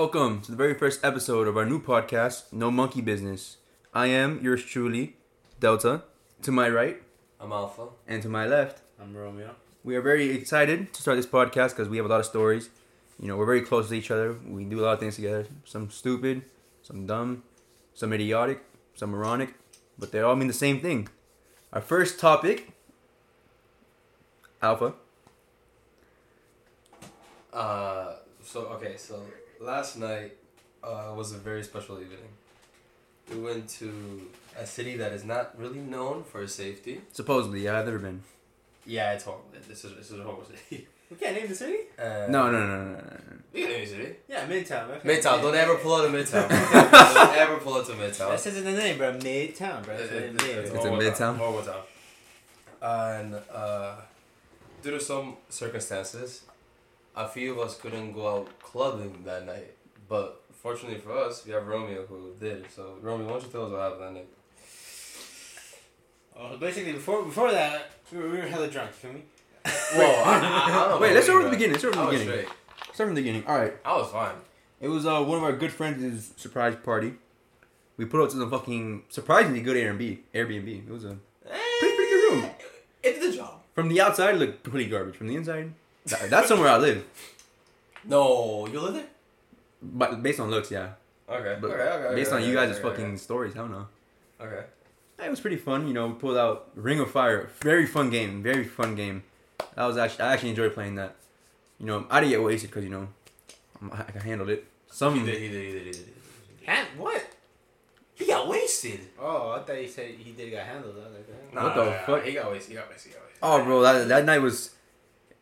Welcome to the very first episode of our new podcast, No Monkey Business. I am yours truly, Delta. To my right, I'm Alpha. And to my left, I'm Romeo. We are very excited to start this podcast because we have a lot of stories. You know, we're very close to each other. We do a lot of things together. Some stupid, some dumb, some idiotic, some ironic, but they all mean the same thing. Our first topic, Alpha. So last night was a very special evening. We went to a city that is not really known for safety. Supposedly, yeah, I've never been. Yeah, it's horrible. This is a horrible city. We can't name the city? No. We can name the city. Yeah, Midtown. Okay. Midtown. Don't ever pull out of Midtown. Don't ever pull out to Midtown. That says in the name, bro. Midtown, bro. It's in Midtown. Horrible town. And due to some circumstances, a few of us couldn't go out clubbing that night. But fortunately for us, we have Romeo who did. So, Romeo, why don't you tell us what happened that night? Well, basically, before that, we were hella drunk, feel me? Whoa, I don't know. Wait, let's start from the beginning. All right. I was fine. It was one of our good friends' surprise party. We put up to the fucking surprisingly good Airbnb. It was a pretty good room. It did the job. From the outside, it looked completely garbage. From the inside, that's somewhere I live. No, you live there? But based on looks, yeah. Okay. But okay. Based on you guys' fucking stories, I don't know. Okay. It was pretty fun, you know. We pulled out Ring of Fire. Very fun game. I actually enjoyed playing that. You know, I didn't get wasted because, you know, I handled it. He did. What? He got wasted. Oh, I thought you said he did got handled. What the fuck? He got wasted. Oh, bro, that night was...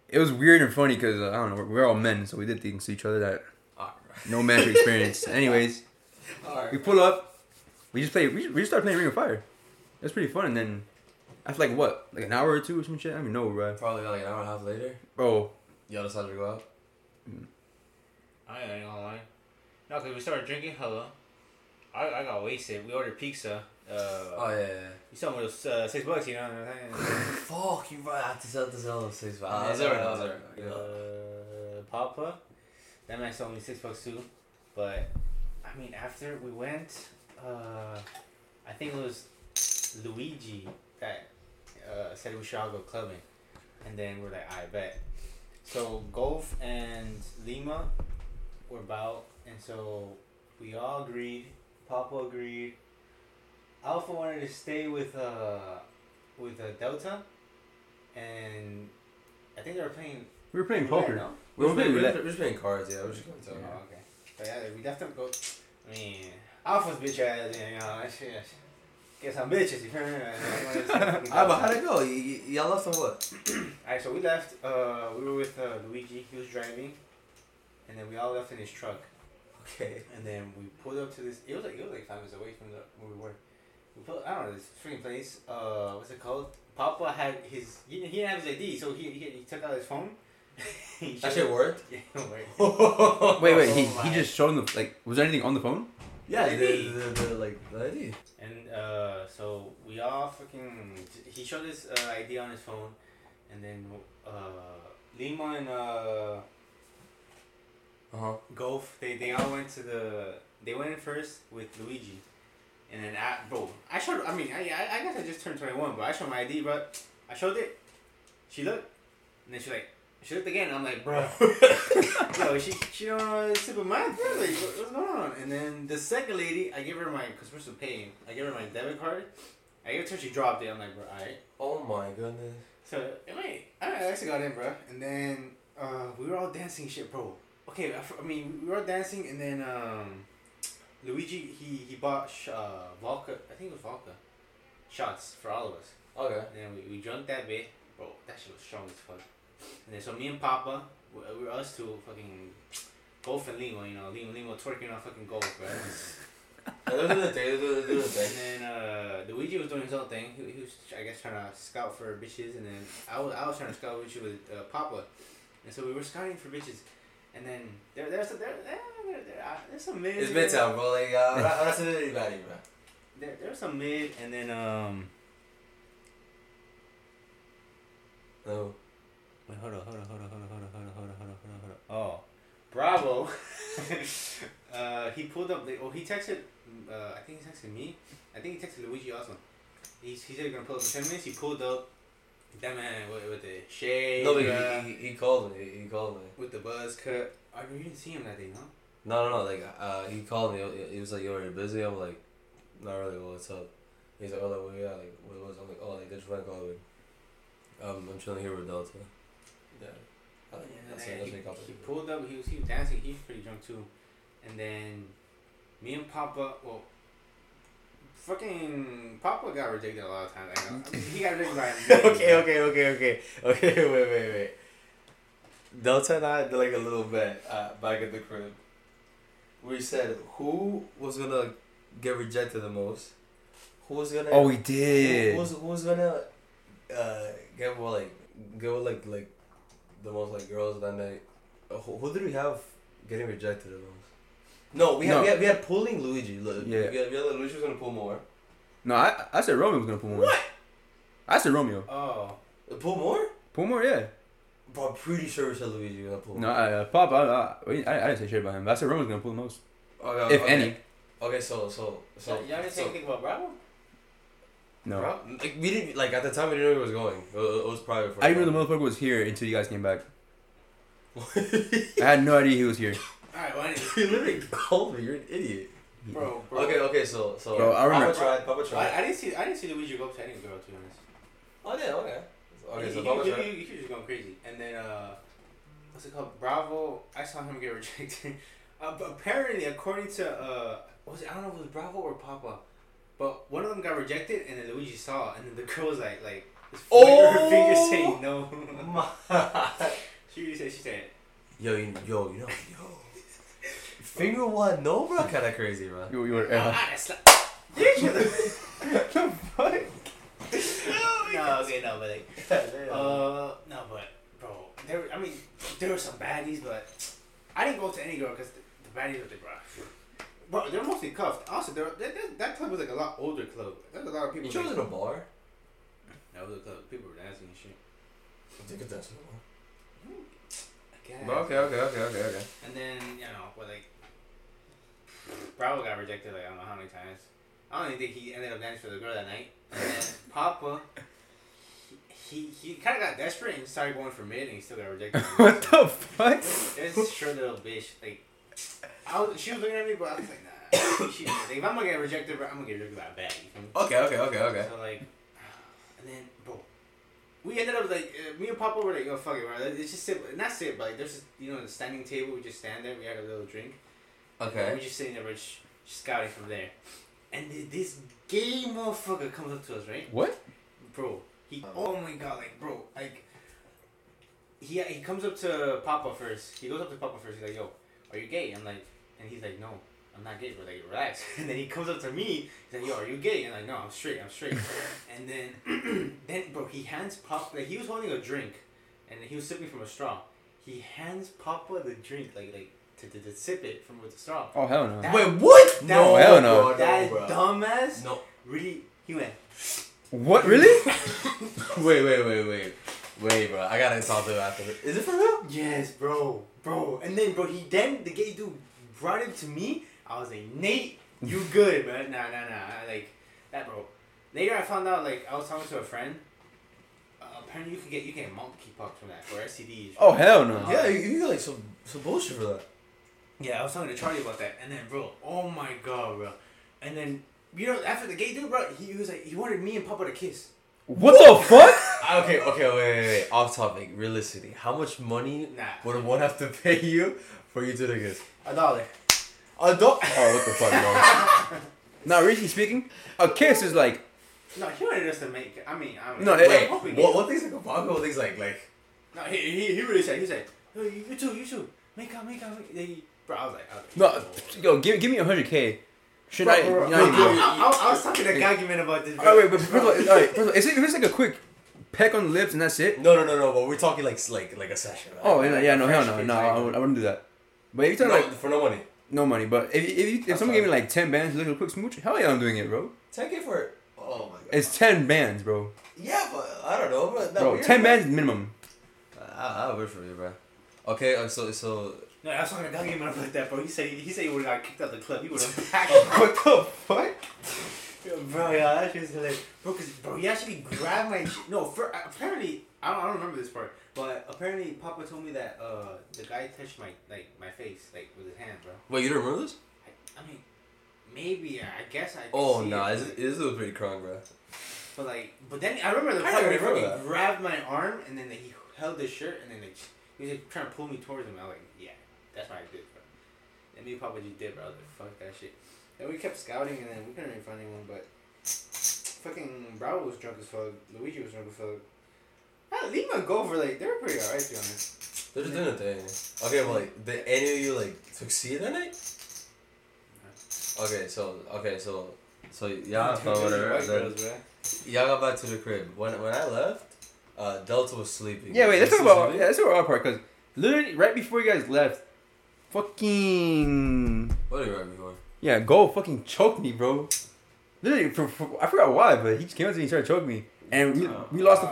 It was weird and funny because, I don't know, we're all men, so we did things to each other that... Right. No man should experience. Anyways, right. We pull up. We just started playing Ring of Fire. It was pretty fun, and then... After like an hour or two or some shit? I don't even know, bro. Probably like an hour and a half later. Bro. Y'all decided to go out? Mm. I ain't gonna lie. No, because we started drinking hella. I got wasted. We ordered pizza. Oh, yeah. You saw me with $6, you know what I'm saying? Fuck, you right. I have to sell those $6. Papa, that man sold me $6 too. But, I mean, after we went, I think it was Luigi that said we should all go clubbing, and then we're like, I bet. So Golf and Lima were about, and so we all agreed. Papa agreed. Alpha wanted to stay with Delta, and I think they were playing. We were playing poker. No? We were playing cards. Yeah, we were just going to tell. Oh, okay. But yeah, we left them go. I mean, Alpha's bitch ass. You know, shit. Get some bitches, you feel me? Alright, but how'd it go? Y'all lost on what? Alright, so we left. We were with Luigi. He was driving, and then we all left in his truck. Okay. And then we pulled up to this. It was like 5 minutes away from where we were. We pulled. I don't know, this freaking place. What's it called? Papa had his. He didn't have his ID, so he took out his phone. That shit worked. Yeah, it worked. Wait. He just showed him was there anything on the phone? Yeah, the ID. And so we all fucking... He showed his ID on his phone, and then Lima and Golf, they all went to the... They went in first with Luigi. And then, I guess I just turned 21, but I showed my ID, bro. I showed it. She looked. And then she looked again, and I'm like, bro. Yo, she don't know the tip of my head. Like, what's going on? And then the second lady, I gave her my, because we're still paying, I gave her my debit card. I gave it to her, she dropped it. I'm like, bro, all right. Oh my goodness. So, I actually got in, bro. And then, we were all dancing shit, bro. Okay, we were all dancing, and then, Luigi, he bought, vodka, I think it was vodka, shots for all of us. Okay. And then we drank that bit. Bro, that shit was strong as fuck. And then so me and Papa, we were us two, fucking Golf and Lima, you know, Lima twerking on fucking Golf, right? And then Luigi was doing his own thing. He was, I guess, trying to scout for bitches, and then I was trying to scout bitches with Papa, and so we were scouting for bitches, and then there's some mid. It's midtown, bro. Like that's anybody, bro. There's some mid, and then Wait, hold on. Oh, Bravo. He pulled up the. Oh, he texted. I think he texted me. I think he texted Luigi also. He said he's gonna pull up in 10 minutes. He pulled up. That man with the shade. No, but he called me. He called me. With the buzz cut. I didn't see him that day, no? No. Like he called me. He was like, "Yo, are you busy?" I'm like, "Not really. Well, what's up?" He's like, "Oh, like, well, yeah, like, what was?" I'm like, "Oh, like, I just went calling. I'm chilling here with Delta." Yeah. He pulled up. He was dancing. He was pretty drunk too. And then me and Papa, well, fucking Papa got rejected a lot of times. He got rejected by him. Okay. Wait. Delta and I did like a little bet back at the crib. We said who was gonna get rejected the most. Who was gonna? Oh, we did. Who was gonna get more like go like. The most like girls that night. Who did we have getting rejected the most? No, we had pulling Luigi. Look, yeah. We had like, Luigi was gonna pull more. No, I said Romeo was gonna pull more. What? I said Romeo. Oh, pull more? Pull more, yeah. But I'm pretty sure we said Luigi was gonna pull. No, more. I didn't say shit about him. But I said Romeo was gonna pull the most, okay, if any. Okay, so y'all didn't say anything about Bravo? No, like, we didn't like at the time. We didn't know where he was going. It was private. I didn't know the motherfucker was here until you guys came back. I had no idea he was here. All right, well, you literally called me. You're an idiot, bro. Okay. So bro, I remember. Papa tried. I didn't see Luigi go up to any girl, to be honest. Oh yeah, okay. So Papa tried. He was just going crazy, and then what's it called? Bravo. I saw him get rejected. But apparently, according to what was it? I don't know if it was Bravo or Papa. But one of them got rejected, and then Luigi saw, and then the girl was like, her finger saying no. She said, yo, finger one, no, bro, kind of crazy, bro. You were that's like, the fuck? Bro, there were some baddies, but I didn't go to any girl because the baddies were the bro. Bro, they're mostly cuffed. Also, that club was like a lot older club. There's a lot of people. You chose in a bar? That was a club. People were dancing and shit. They could dance in a bar. I guess. But okay. And then, Bravo got rejected, I don't know how many times. I don't even think he ended up dancing for the girl that night. And then Papa, he kind of got desperate and started going for mid, and he still got rejected. What the fuck? There's this short little bitch, she was looking at me, but I was like, nah. If I'm gonna get rejected, bro, I'm gonna get rejected by a bag. You know? Okay. So and then, bro, we ended up me and Papa were like, yo, fuck it, bro. Let's just sit, not sit, but there's just the standing table. We just stand there. We had a little drink. Okay. We just sitting there, just scouting from there. And this gay motherfucker comes up to us, right? What? Bro, oh my god, he comes up to Papa first. He goes up to Papa first. He's like, yo. Are you gay? I'm like, and he's like, no, I'm not gay. We're like, relax. And then he comes up to me. He's like, yo, are you gay? And I'm like, no, I'm straight. And then bro, he hands Papa. He was holding a drink, and he was sipping from a straw. He hands Papa the drink, to sip it from with the straw. Oh hell no! Wait, what? No, hell no! That dumbass. No. Really, he went. What really? Wait, bro. I gotta insult him after this. Is it for real? Yes, bro. And then, bro, the gay dude brought it to me. I was like, Nate, you good, man. Nah. I that, bro. Later, I found out, I was talking to a friend. Apparently, you can get monkeypox from that, or STDs. Oh, hell no. Yeah, you got, some bullshit for that. Yeah, I was talking to Charlie about that. And then, bro, oh my God, bro. And then, after the gay dude, bro, he was like, he wanted me and Papa to kiss. What the fuck? Okay, wait. Off topic, realistically. How much money would one have to pay you for you to do this? $1. $1? Oh, what the fuck, bro? Now, really speaking, a kiss is like... No, he wanted us to make... No, what thing's like a bongo? What thing's like... No, he really said, you too. Make out. Bro, I was like... No, give me 100K. Should bro, I? Bro, bro. I was talking to Gaggy man about this. Alright, wait, but first of all, is it like a quick peck on the lips and that's it? No. But we're talking like a session. Right? Oh yeah, no, hell no. I wouldn't do that. But if you talking for no money. No money, but if someone gave me 10 bands, a quick smooch, hell yeah, I'm doing it, bro. 10K for it. Oh my god. It's 10 bands, bro. Yeah, but I don't know, bro. 10 bands minimum. I'll wait for you, bro. Okay, so No, I was talking to Gaggy about that, bro. He said he would have got kicked out the club. He would have packed. What the fuck? Yo, bro, yeah, that shit's hilarious. Bro, cause bro, he actually grabbed my no. Apparently, I don't remember this part, but apparently Papa told me that the guy touched my face with his hand, bro. Wait, you don't remember this? I mean, maybe I guess I. Oh no, nah, this was pretty crunk, bro. But but then I remember the part where he grabbed my arm and then he held his shirt and then he was like trying to pull me towards him. I was like, yeah. That's what I did, bro. And me and Papa just did, bro. I was like, fuck that shit. And we kept scouting, and then we couldn't really find anyone, but... Fucking Bravo was drunk as fuck. Luigi was drunk as fuck. Lima and Golf were, they were pretty alright, to be honest. They're just doing a thing. Okay, well, did any of you, took C that night? No. Okay, so y'all got back to the crib. When I left, Delta was sleeping. Yeah, wait, let's talk about our part, because literally, right before you guys left, fucking... What did I mean? Yeah, Go fucking choked me, bro. Literally, I forgot why, but he just came up to me and started choking me. And we lost the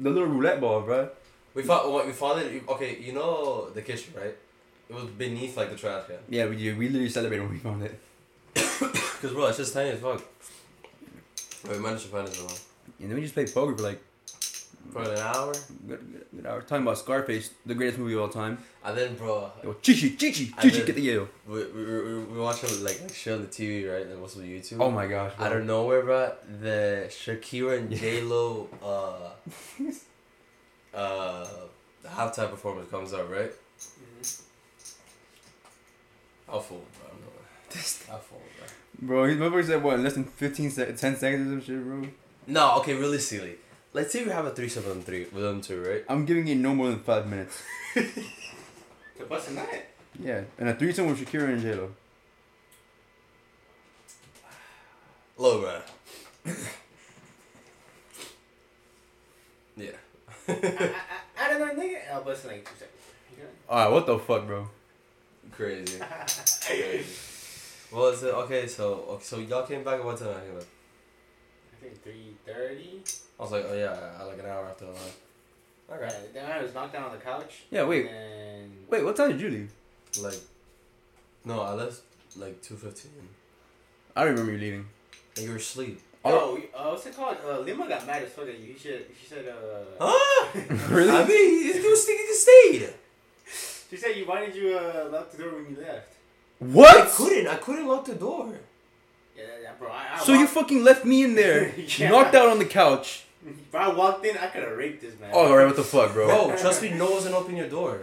little roulette ball, bro. We found it... Okay, you know the kitchen, right? It was beneath, the trash can. Yeah, we did. We literally celebrated when we found it. Because, bro, it's just tiny as fuck. But we managed to find it as well. And then we just played poker for an hour? Good hour. Talking about Scarface, the greatest movie of all time. And then, bro... Yo, chichi, get the yellow. We watched a show on the TV, right? That was on YouTube. Oh my gosh, bro. Out of nowhere, bro, the Shakira and J Lo the halftime performance comes up, right? Mm-hmm. I'll fool, bro. I'll fool, bro. Bro, remember he said, what, less than 10 seconds or some shit, bro? No, okay, really silly. Let's say we have a threesome on three with them two, right? I'm giving it no more than 5 minutes. To bust a night? Yeah, and a threesome with Shakira and J Lo. Low, bro. Yeah. I don't know, nigga. I'll bust in 2 seconds. Yeah. Alright, what the fuck, bro? Crazy. Well, is it? Okay, so y'all came back at what time? I think 3:30. I was like, oh yeah, an hour after that. Okay. Then I was knocked down on the couch. Yeah, wait. And wait, what time did you leave? No, I left 2:15. I don't remember you leaving. And you were asleep. Oh, what's it called? Lima got mad as fuck at you. She said, Really? I mean, he was thinking you stayed. She said, why did you lock the door when you left? What? I couldn't lock the door. Yeah, bro. So you fucking left me in there, yeah. Knocked out on the couch. If I walked in, I could have raped this man. Oh, alright, what the fuck, bro? Bro, trust me, Noah wasn't opening your door.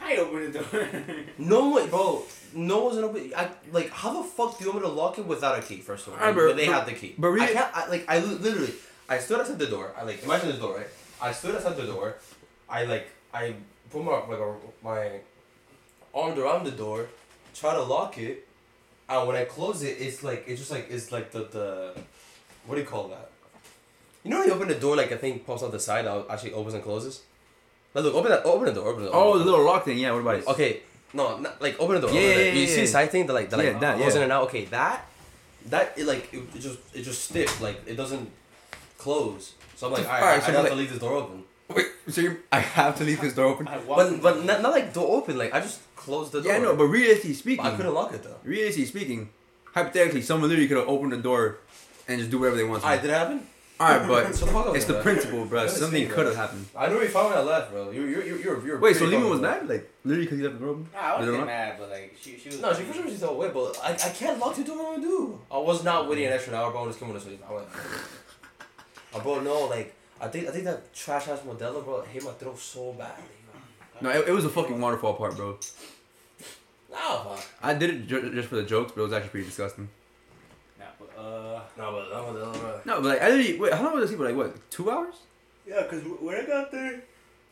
I opened the door. No one, bro. Noah wasn't opening. How the fuck do you want me to lock it without a key? First of all, right, bro, but they have the key. But really, I can't. I literally, I stood outside the door. Imagine this door, right? I stood outside the door. I put my arm around the door, try to lock it. And when I close it, it's just the what do you call that? You know when you open the door, I think pops out the side, actually opens and closes? Look, open the door. Oh, the little lock thing, yeah, what about it? Okay, no, not, open the door. Yeah, yeah, you see the side thing, goes in and out, okay, it just sticks, it doesn't close. So I'm alright, so I have to leave this door open. Wait, so I have to leave this door open? But not door open, I just closed the door. Yeah, no, but realistically speaking... I couldn't lock it, though. Realistically speaking, hypothetically, someone literally could have opened the door and just do whatever they want to. Alright, did it happen? Alright, but it's the principle, bro. Something could have happened. I know you found when I left, bro. You're wait, so Lima was mad? Literally because you left the door open? Nah, I wasn't mad, but she was... No, she first was all wait, but I can't lock the door, what do I do? I was not waiting an extra hour, bro. I was coming to sleep. I went... Bro, no, I think that trash ass Modello, bro, hit my throat so badly, bro. No, it was a fucking waterfall part, bro. Nah, fuck. I did it just for the jokes, but it was actually pretty disgusting. Nah, but that Modello, bro. No, but I literally wait. How long was I sleeping? 2 hours? Yeah, cause when I got there,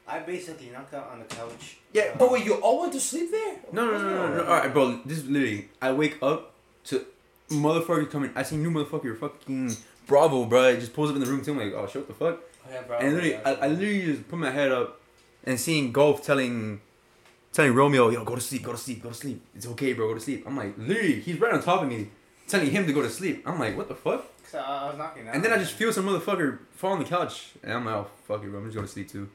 I basically knocked out on the couch. Yeah, but wait, you all went to sleep there? No. All right, bro. This is literally. I wake up to motherfucker coming. I see new motherfucker fucking Bravo, bro. It just pulls up in the room too. I'm oh shit, what the fuck. Yeah, bro, and literally, yeah, I literally just put my head up and seeing Golf telling Romeo, yo, go to sleep. It's okay, bro, go to sleep. I'm literally, he's right on top of me, telling him to go to sleep. I'm what the fuck? So I was knocking out. And then I just feel some motherfucker fall on the couch. And I'm oh, fuck it, bro, I'm just going to sleep too.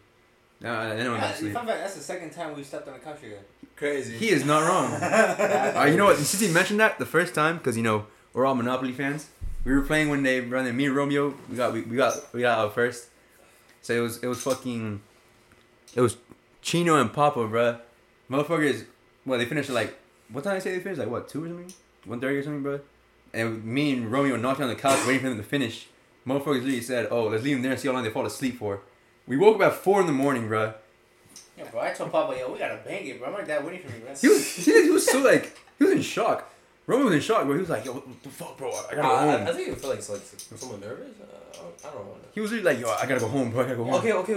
No, I don't want to sleep. That's the second time we stepped on the couch again. Crazy. He is not wrong. You know what? Since he mentioned that the first time, because you know we're all Monopoly fans. We were playing when they running me and Romeo. We got out first. So it was Chino and Papa, bro. Motherfuckers. Well, they finished at like what time did I say they finished? Like what 2 or something? 1:30 or something, bro. And me and Romeo knocked on the couch waiting for them to finish. Motherfuckers literally said, "Oh, let's leave them there and see how long they fall asleep for." We woke up at 4 a.m, bro. Yeah, bro. I told Papa, "Yo, we gotta bang it, bro." My dad waiting for me, bro. He was so like he was in shock. Romeo was in shock, bro. He was like, "Yo, what the fuck, bro? I gotta go home." I think he felt like someone nervous. I don't know. He was really like, "Yo, I gotta go home, bro. I gotta go home." Okay, hold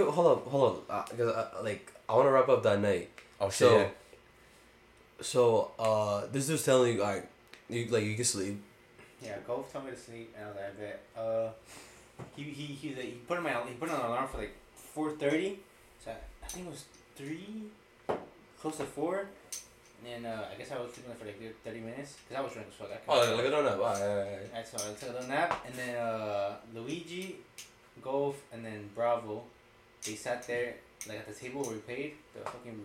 up, because I want to wrap up that night. Oh shit. So this dude's telling you you can sleep. Yeah, Golf told me to sleep, and I was like, "Bet." He put an alarm for like 4:30. So I think it was 3, close to 4. And I guess I was sleeping for like 30 minutes because I was drunk as fuck. Oh, look at that. Alright, so I took a little nap, and then Luigi, Golf, and then Bravo, they sat there like at the table where we played the fucking.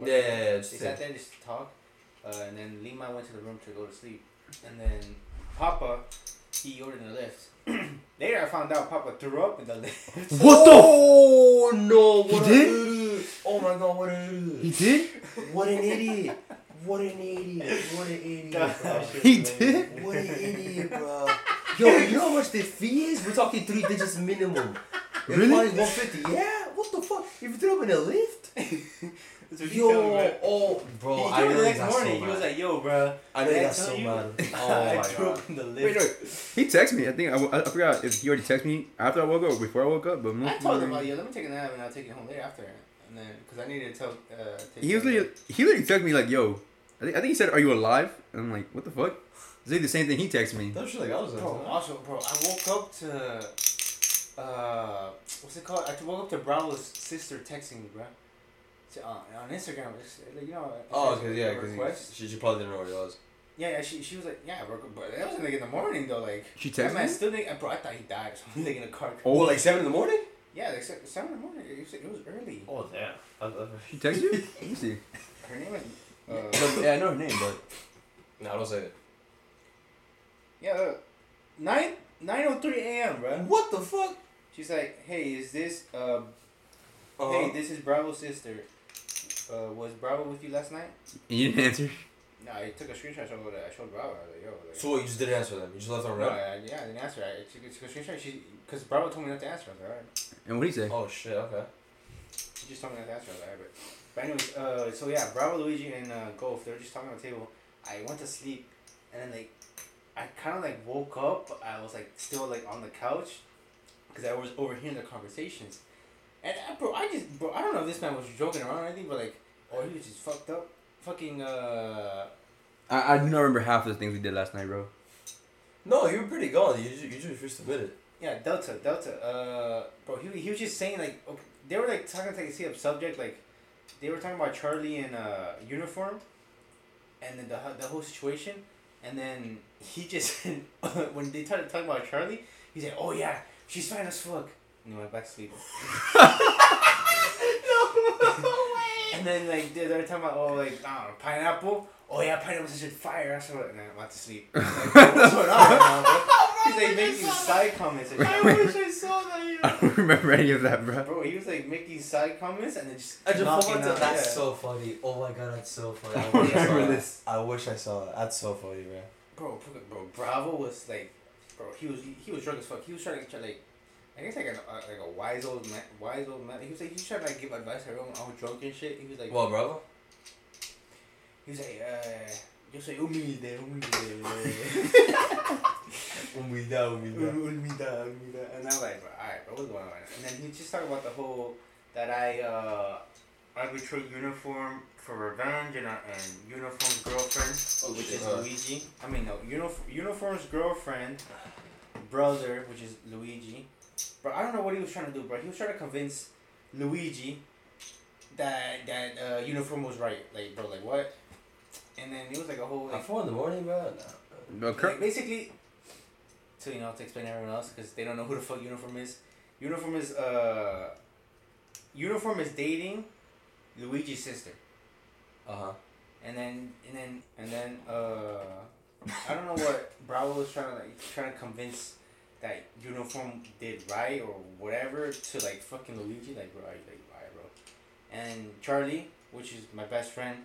They sat there just to talk, and then Lima went to the room to go to sleep, and then Papa, he ordered a lift. Later I found out Papa threw up in the lift. What the? Oh no! What he did? Oh my god, what an idiot. He did? What an idiot, bro. He did? What an idiot, bro. Yo, you know how much the fee is? We're talking 3 digits minimum. Really? $150. Yeah? What the fuck? If you threw up in a lift? Yo, oh, bro. I know the next morning, so he was like, yo, bro. I know he got so mad. Oh my god. I threw up in the lift. Wait. He texted me. I think, I forgot if he already texted me after I woke up or before I woke up. But I told him, like, yo, let me take a nap and I'll take it home later after. Because I needed to tell. He literally texted me like, "Yo," I think he said, "Are you alive?" And I'm like, "What the fuck?" It's like the same thing he texted me. That was like I was. Bro, I woke up to, what's it called? I woke up to Bravo's sister texting me, bro. So, on Instagram, like, you know. Oh, because she probably didn't know what it was. Yeah, she was like, yeah, bro, but that wasn't like in the morning though, like. She texted me. Bro, I thought he died or something, like in a car crash. Oh, like 7 a.m. Yeah, like 7 a.m. It was early. Oh, yeah. She texted you? Let me see. Her name is... yeah, I know her name, but... No, I don't say it. Yeah, 9:03 a.m., bro. What the fuck? She's like, hey, is this... Hey, this is Bravo's sister. Was Bravo with you last night? You didn't answer? No, I took a screenshot of it. I showed Bravo. I was like, yo. Like, so what, you just didn't answer them? You just left on red? Yeah, I didn't answer. I took a screenshot. Because Bravo told me not to answer. I was like, all right. And what did he say? Oh, shit, okay. She just told me not to answer. I was like, all right. But anyways, so yeah, Bravo, Luigi, and Golf, they were just talking on the table. I went to sleep. And then, like, I kind of, like, woke up. I was, like, still, like, on the couch. Because I was overhearing the conversations. And, I don't know if this man was joking around or anything. But, like, or he was just fucked up. Fucking, I do not remember half of the things we did last night, bro. No, you were pretty gone. You just first admitted. Yeah, Delta. Bro, he was just saying, like, okay, they were, like, talking to see a subject, like, they were talking about Charlie and, Uniform, and then the whole situation, and then he just, when they started talking about Charlie, he said, oh, yeah, she's fine as fuck. And he went back to sleep. And then, like, they're talking about, oh, like, I don't know, pineapple. Oh, yeah, pineapple's just fire. I said, nah, I'm about to sleep. Like, what's going on right now, bro? He's, like, making side comments. I wish I saw that. You know? I don't remember any of that, bro. Bro, he was, like, making side comments and then just knocking out. That's so funny. Oh, my God, that's so funny. I wish I saw that. That's so funny, bro. Bro, Bravo was, like, bro, he was drunk as fuck. He was trying to, like, I guess like a wise old man. He was like, you should like give advice to everyone all drunk and shit. He was like, well, bro. He was like, yo soy humilde. And I was like, bro, alright, bro, what's going on right now? And then he just talked about the whole that I betrayed Uniform for revenge and Uniform's girlfriend, which is Luigi. I mean, no, Uniform's girlfriend, brother, which is Luigi. Bro, I don't know what he was trying to do, bro. He was trying to convince Luigi that Uniform was right. Like, bro, like, what? And then it was like a whole... Like, at 4 a.m, bro? No, like, basically, so, you know, to explain to everyone else, because they don't know who the fuck Uniform is. Uniform is dating Luigi's sister. Uh-huh. And then I don't know what Bravo was trying to convince that Uniform did right or whatever to like fucking Luigi, like bro, right, bro. And Charlie, which is my best friend,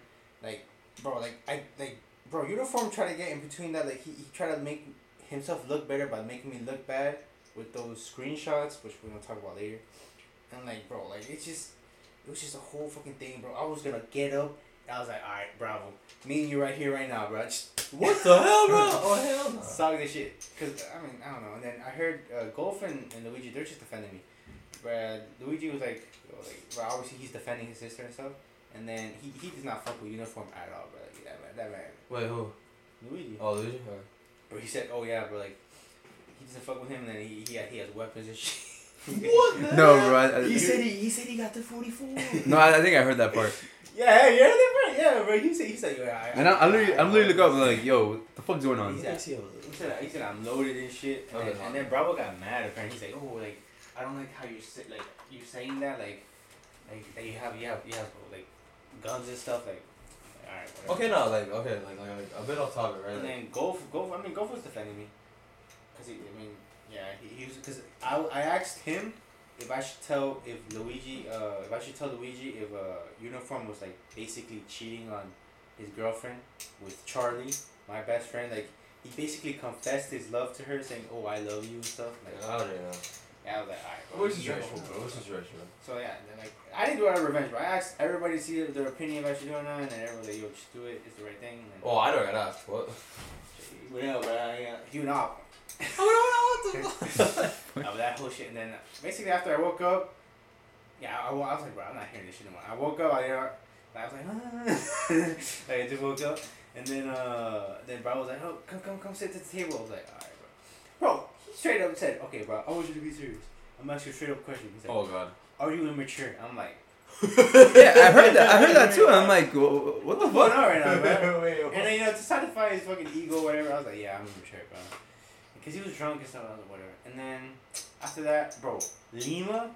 like bro, like I like bro, Uniform tried to get in between that, like he tried to make himself look better by making me look bad with those screenshots, which we're gonna talk about later. And like bro, like it was just a whole fucking thing, bro. I was gonna get up. I was like, all right, Bravo. Me and you right here, right now, bro. Just, what the hell, bro? Oh, hell no. Sog this shit. Because, I mean, I don't know. And then I heard Golf and Luigi, they're just defending me. But Luigi was like, bro, obviously he's defending his sister and stuff. And then he does not fuck with Uniform at all, bro. Like, that man. Wait, who? Luigi. Oh, Luigi? Huh? But he said, oh, yeah, bro. Like, he doesn't fuck with him. And then he has weapons and shit. What the No, hell? Bro. He said he got the 44. No, I think I heard that part. Yeah, you heard that part? Yeah, bro. He said, yeah. And I'm literally looking up like, yo, what the fuck's going on? He said I'm loaded and shit. And, okay. And then Bravo got mad apparently. He's like, oh, like I don't like how you're saying that, like that you have like guns and stuff, like all right. Whatever. Okay, no, like a bit off topic, right? And then Golf. I mean, Golf was defending me, cause he was, cause I asked him. If I should tell Luigi if Uniform was like basically cheating on his girlfriend with Charlie, my best friend, like he basically confessed his love to her, saying, "Oh, I love you" and stuff. Like, I don't know. Yeah, I was like, "All right." What's his racial? So yeah, then, like I didn't do it out of revenge, but I asked everybody to see their opinion if I should do it or not, and then everybody like, "Yo, just do it. It's the right thing." And, I don't gotta ask what. Yeah, but you know. I don't know what the fuck. That whole shit, and then basically after I woke up, I was like, bro, I'm not hearing this shit anymore. I woke up, I was like, ah. Like, I just woke up, and then bro was like, oh, come sit at the table. I was like, all right, bro. Bro, he straight up said, okay, bro, I want you to be serious. I'm asking you a straight up question. He said, oh god, are you immature? I'm like, yeah, I heard that too. I'm like, what the fuck? Right now, bro? Wait. And then to satisfy his fucking ego, whatever. I was like, yeah, I'm immature, bro. Cause he was drunk and stuff, and I was like, whatever. And then after that, bro, Lima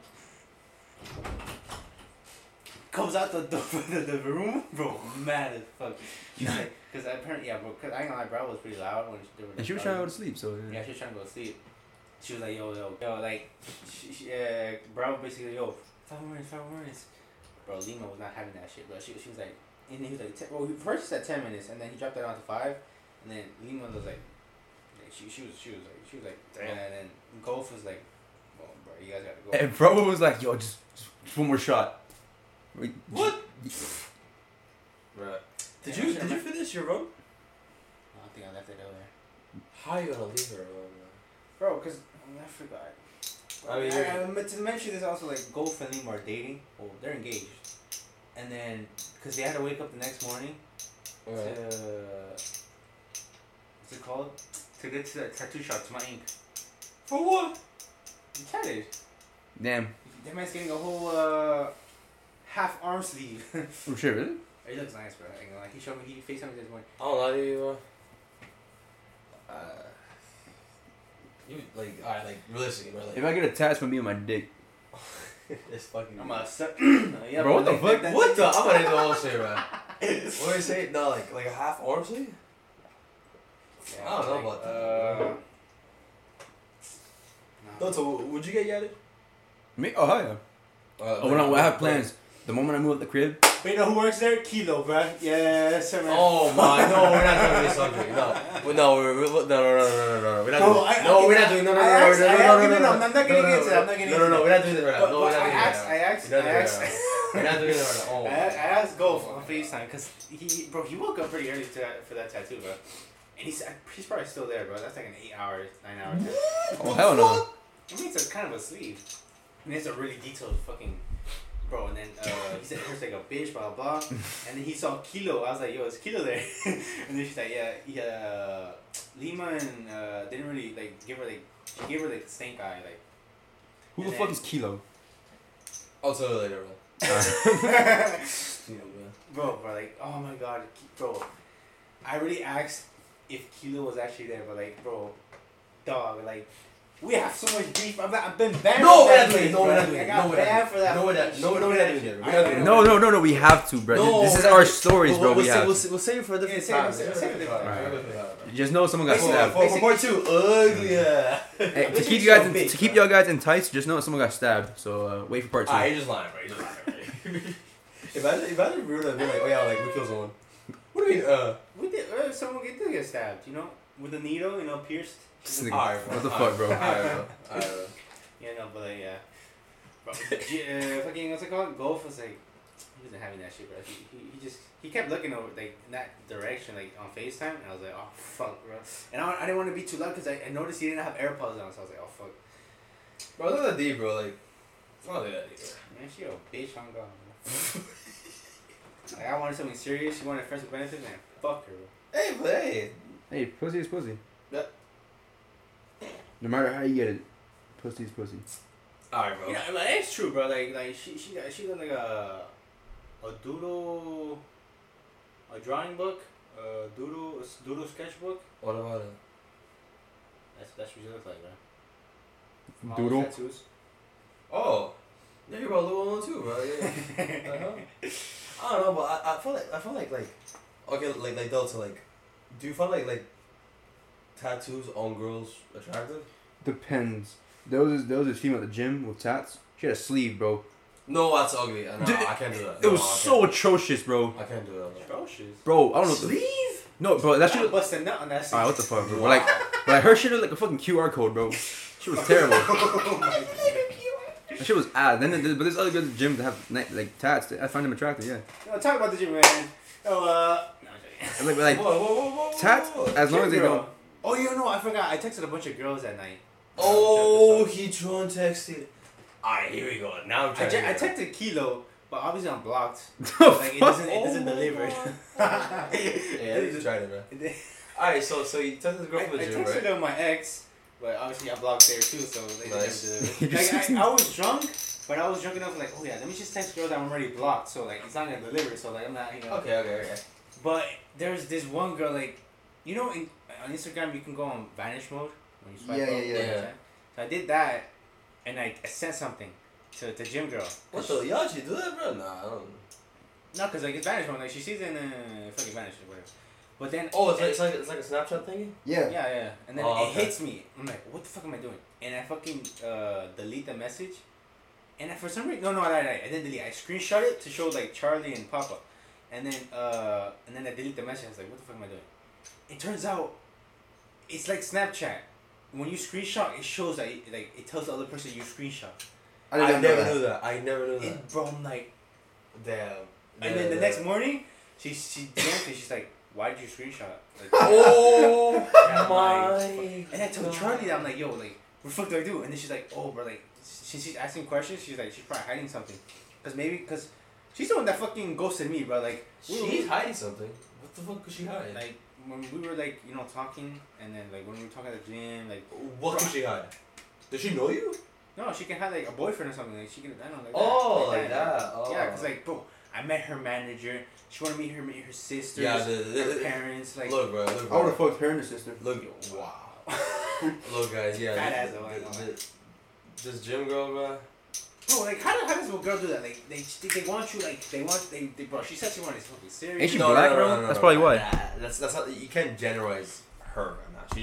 comes out the room, bro, mad as fuck. She's like, cause apparently, yeah, bro, cause I ain't gonna lie, bro, I was pretty loud when they were. And she was trying to go to sleep, so yeah. Yeah, she was trying to go to sleep. She was like, yo, like, bro, basically, yo, five minutes. Bro, Lima was not having that shit, bro. She was like, and then he was like, he first said 10 minutes, and then he dropped that down to 5, and then Lima was like. She was like, damn. And then Golf was like, well, bro, you guys gotta go. And Bravo was like, yo, just one more shot. Like, what? Bro, did you finish your rope? No, I think I left it over. How are you gonna leave her alone, bro? Cause I forgot. Bro, I mean, to mention this also, like Golf and Lima are dating. Well, they're engaged. And then, cause they had to wake up the next morning. Right. To what's it called? To get to that tattoo shop, to my ink. For what? You tatted. Damn. That man's getting a whole half arm sleeve. For sure, really? It looks nice, bro. I ain't gonna lie. He showed me, he FaceTimed me this morning. I don't lie to you, bro. You, like, alright, like, realistically, bro. Like, if I get attached from me and my dick. It's fucking. I'm gonna suck. Yeah, bro, what the fuck? What the? I'm gonna hit the whole shit, bro. What do you say? No, like a half arm sleeve? Yeah, I don't know about that. No, so would you get yatted? Me? Oh, hell yeah. I have plans. The moment I move up the crib. But you know who works there? Kilo, bruh. Yeah, sir, man. Oh, my. No, we're not doing this subject. No. We're not doing this. I'm not getting into that. We're not doing that right now. I asked Golf on FaceTime because he woke up pretty early for that tattoo, bro. And he's probably still there, bro. That's like an 9 hour test. Oh, hell no. I mean, it's kind of a sleeve. I mean, it's a really detailed fucking... Bro, and then he said, it was like a bitch, blah, blah. And then he saw Kilo. I was like, yo, is Kilo there? And then she's like, yeah. Lima and didn't really, like, give her, like... She gave her, like, stank eye, like... Who the fuck is Kilo? I'll tell you later, bro. Bro, like, oh my god. Bro, I really asked... if Kilo was actually there, but like, bro, dog, like, We have so much beef. I've been banned. No, we're not doing it. No, we're not doing it. No, we're not doing it. No, we're not doing it. No. We have to, bro. No, this is our stories, bro. We have. We'll save it for a different time. Just know someone got stabbed. For part two, ugly. To keep y'all guys enticed, just know someone got stabbed. So wait for part two. Ah, you're just lying, bro. If I did rude, I'd be like, oh yeah, like we killed someone. What do you mean? We did. Someone did get stabbed. You know, with a needle. You know, pierced. Alright, what the fuck, bro? Alright, bro. Yeah, no, but like, yeah. Bro, fucking, what's it called? Golf was like, he wasn't having that shit, bro. He kept looking over, like, in that direction, like, on FaceTime, and I was like, oh, fuck, bro. And I didn't want to be too loud, because I noticed he didn't have AirPods on, so I was like, oh, fuck. Bro, look at that D, bro, like, it's not like that D, bro. Man, she a bitch, I'm gone, bro. Like, I wanted something serious, she wanted friends with benefits, man, fuck her, bro. Hey, but hey, pussy is pussy. Yeah. No matter how you get it, pussy's pussy. Alright, bro. Yeah, like, it's true, bro. Like she got like a doodle, a drawing book, a doodle sketchbook. What about it? That's what she looks like, bro. Doodle. Tattoos. Oh, yeah, you're about a little one too, bro. Yeah. I don't know, but I feel like Delta, like, do you find like tattoos on girls attractive? Depends. There was this female at the gym with tats. She had a sleeve, bro. No, that's ugly. No, I can't do that. It was so atrocious, bro. I can't do that. Atrocious? Bro, I don't know. Sleeve? No, bro. That shit was busting out on that sleeve. Alright, what the fuck, bro? Like, but her shit was like a fucking QR code, bro. She was terrible. That shit was ass. But there's other girls at the gym that have, like, tats. I find them attractive, yeah. No, talk about the gym, man. No, like, whoa. Tats, as long as they don't... Oh, you know, I forgot. I texted a bunch of girls that night. Oh, he drone texted. Alright, here we go. Now I'm trying. I texted Kilo, but obviously I'm blocked. Like, it doesn't deliver. Yeah, just tried it, bro. Alright, so you texted this girl from the gym, right? I texted my ex, but obviously I blocked there too, so they didn't deliver. Like, I was drunk, but I was drunk enough, like, oh yeah, let me just text girls that I'm already blocked, so like it's not gonna deliver, so like I'm not, you know. Okay. But there's this one girl, like, you know, on Instagram, you can go on vanish mode when you swipe up. Yeah. So I did that, and I sent something to the gym girl. What the? Y'all should do that, bro? Nah, I don't know. No, because, like, it's vanish mode. Like, she sees it and fucking vanishes, whatever. But then... Oh, it's like a Snapchat thingy? Yeah. And then it hits me. I'm like, what the fuck am I doing? And I fucking delete the message. And I, for some reason... No, I didn't delete. I screenshot it to show, like, Charlie and Papa. And then I delete the message. I was like, what the fuck am I doing? It turns out... It's like Snapchat. When you screenshot, it shows that it, like, it tells the other person you screenshot. I never knew that. Bro, I'm like, damn. And then the next morning, she danced and she's like, why did you screenshot? Like, oh my! Like, and I told Charlie that, I'm like, yo, like, what the fuck do I do? And then she's like, oh, bro, like, she's asking questions. She's like, she's probably hiding something, cause she's the one that fucking ghosted me, bro. Like, she's hiding something. What the fuck could she hide? Like. When we were, like, you know, talking, and then, like, when we were talking at the gym, like... What could she hide? Does she know you? No, she can have, like, a boyfriend or something. Like, she can... I don't know, like that. Oh. Yeah, because, like, bro, I met her manager. She wanted me to meet her sisters, her parents, like... Look, bro. I would have fucked her and her sister. Look, wow. Look, guys, yeah. This gym girl, bro... Bro, like, how does a girl do that? Like, they want you, like, they bro, she said she wanted something serious. Ain't she black, bro? No, that's probably why. That's not, you can't generalize her right now.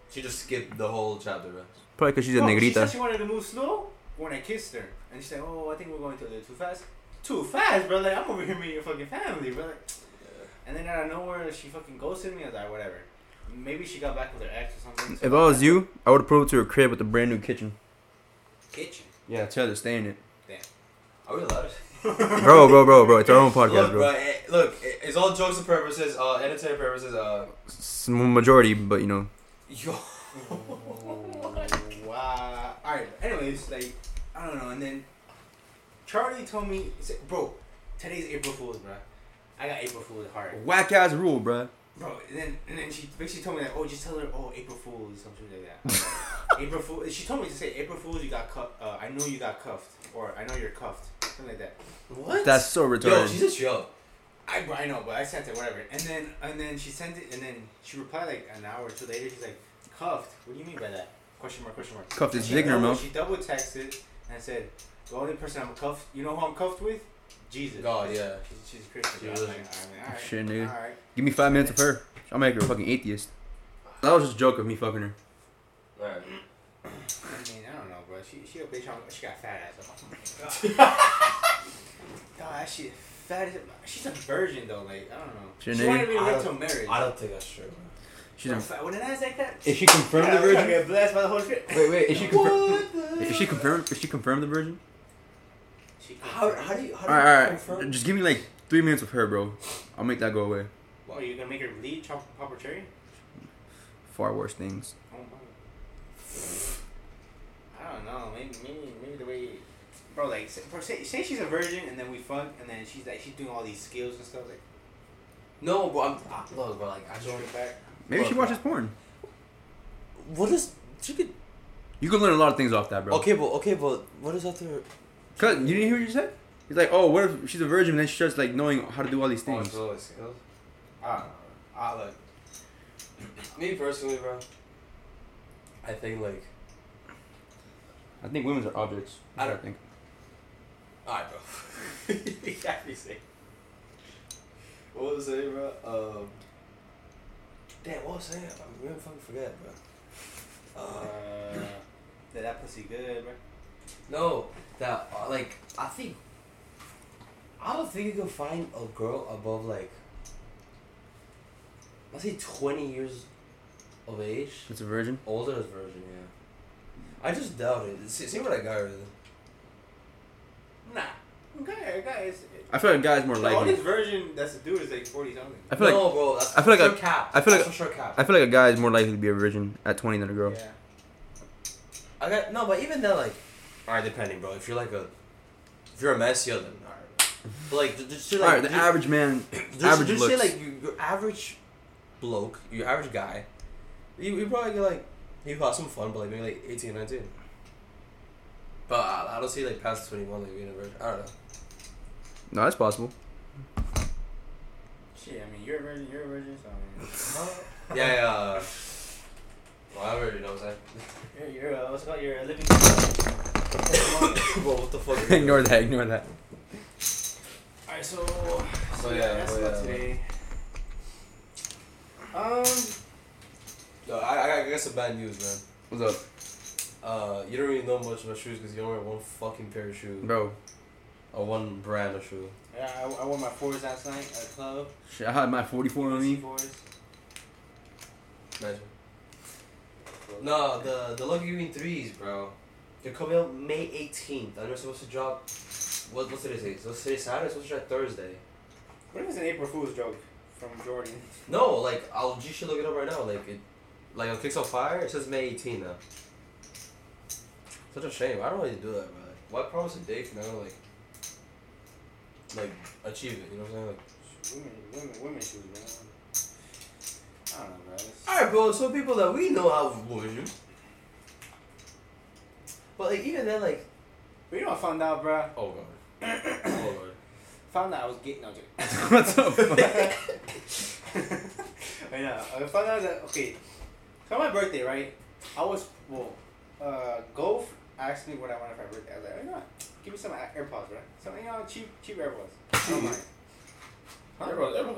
She just skipped the whole chapter, bro. Probably because she's a negrita. She said she wanted to move slow when I kissed her. And she said, oh, I think we're going to a little too fast. Too fast, bro? Like, I'm over here meeting your fucking family, bro. Like, yeah. And then out of nowhere, she fucking ghosted me. I was like, whatever. Maybe she got back with her ex or something. If I was you, I would have pulled to her crib with a brand new kitchen. Kitchen? Yeah, tell her to stay in it. Damn. Are we allowed? Bro. It's our own podcast, bro. Look, it's all jokes and purposes, entertainment purposes. Majority, but you know. Yo. Wow. Alright, anyways, like, I don't know. And then Charlie told me, he said, bro, today's April Fool's, bro. I got April Fool's hard. Whack-ass rule, bro. Bro, and then she basically told me that, oh, just tell her, oh, April Fool's, something like that. April Fool. She told me to say April Fool's. You got cuffed. I know you got cuffed, or I know you're cuffed, something like that. What? That's so retarded. Yo, she's a show. I know, but I sent it, whatever. And then she sent it, and then she replied like an hour or two later. She's like, cuffed. What do you mean by that? ? Cuffed his dick in her mouth. She double texted and said, the only person I'm cuffed, you know who I'm cuffed with? Jesus. God, yeah. She's a Christian. She was like, all right. Shit, nigga. All right. Give me 5 minutes of her. I'll make her a fucking atheist. That was just a joke of me fucking her. All right. I mean, I don't know, bro. She a bitch. She got fat ass. I'm like, God. God, that shit fat as. She's a virgin, though. Like, I don't know. She wanted to be right till marriage. I don't think that's true, man. When an ass like that, if she confirmed the virgin, get blessed by the Holy Spirit. Wait. If she confirmed the virgin. How do you confirm? Just give me like 3 minutes of her, bro. I'll make that go away. What, are you gonna make her bleed? Pop her cherry? Far worse things. Oh my. I don't know. Maybe the way, bro. Like, say she's a virgin, and then we fuck, and then she's like, she's doing all these skills and stuff. Like, no, bro. Look, bro. Like, I just want it back. Maybe she watches porn. You could learn a lot of things off that, bro. Okay, but what is that to? Cause you didn't hear what you said. He's like, oh, what if she's a virgin and then she starts like knowing how to do all these things. Oh, it's skills. I don't know. Like me personally, bro. I think women are objects. I think. Alright, bro. You got me saying. What was I saying, bro? Damn, what was I saying? I'm gonna fucking forget, bro. That pussy good, bro. No, that like I don't think you can find a girl above like, let's say 20 years of age. It's a virgin. Older is virgin, yeah. I just doubt it. See what I got really. Nah. Guys. I feel like guys more likely. The oldest virgin that's a dude is like 40-something. No, bro. I feel like a guy is more likely to be a virgin at 20 than a girl. Yeah. But even then, like, alright, depending, bro. If you're a mess, then alright. But like, just like, alright, the average man, average looks. Just say like your average bloke, your average guy. You probably get like, you have some fun, but like maybe like 18, 19. But I don't see like past 21 like being a virgin. I don't know. No, that's possible. Shit, I mean, you're a virgin, so I mean. Yeah. Well, I already know that. You're a living. Well, what the fuck? Ignore that. Alright, so that's about today. No, I got some bad news, man. What's up? You don't really know much about shoes because you only wear one fucking pair of shoes. Bro. Or one brand of shoe. Yeah, I wore my 4s last night at a club. Shit, I had my 44 on me. 4s. Imagine. No, the Lucky Green 3s, bro. They're coming out May 18th. And they're supposed to drop... What's today? What's today? Saturday? It's supposed to drop Thursday. What if it's an April Fool's joke from Jordan? No, like, you should look it up right now. Like on Kicks on Fire, it says May 18th now. Such a shame. I don't really do that, bro. Why promise a date now? Like, achieve it, you know what I'm saying? Like, women shoes, man. I don't know, bro. Alright, bro, so people that we know how to you. But, like, even then, like... But you know what I found out, bro? Oh, God. Found out I was gay. No, joke. What's up, bro? I know. I found out that, okay. So, my birthday, right? I was, Golf asked me what I wanted for my birthday. I was like, why not? Give me some AirPods, right? Some, cheap AirPods. I don't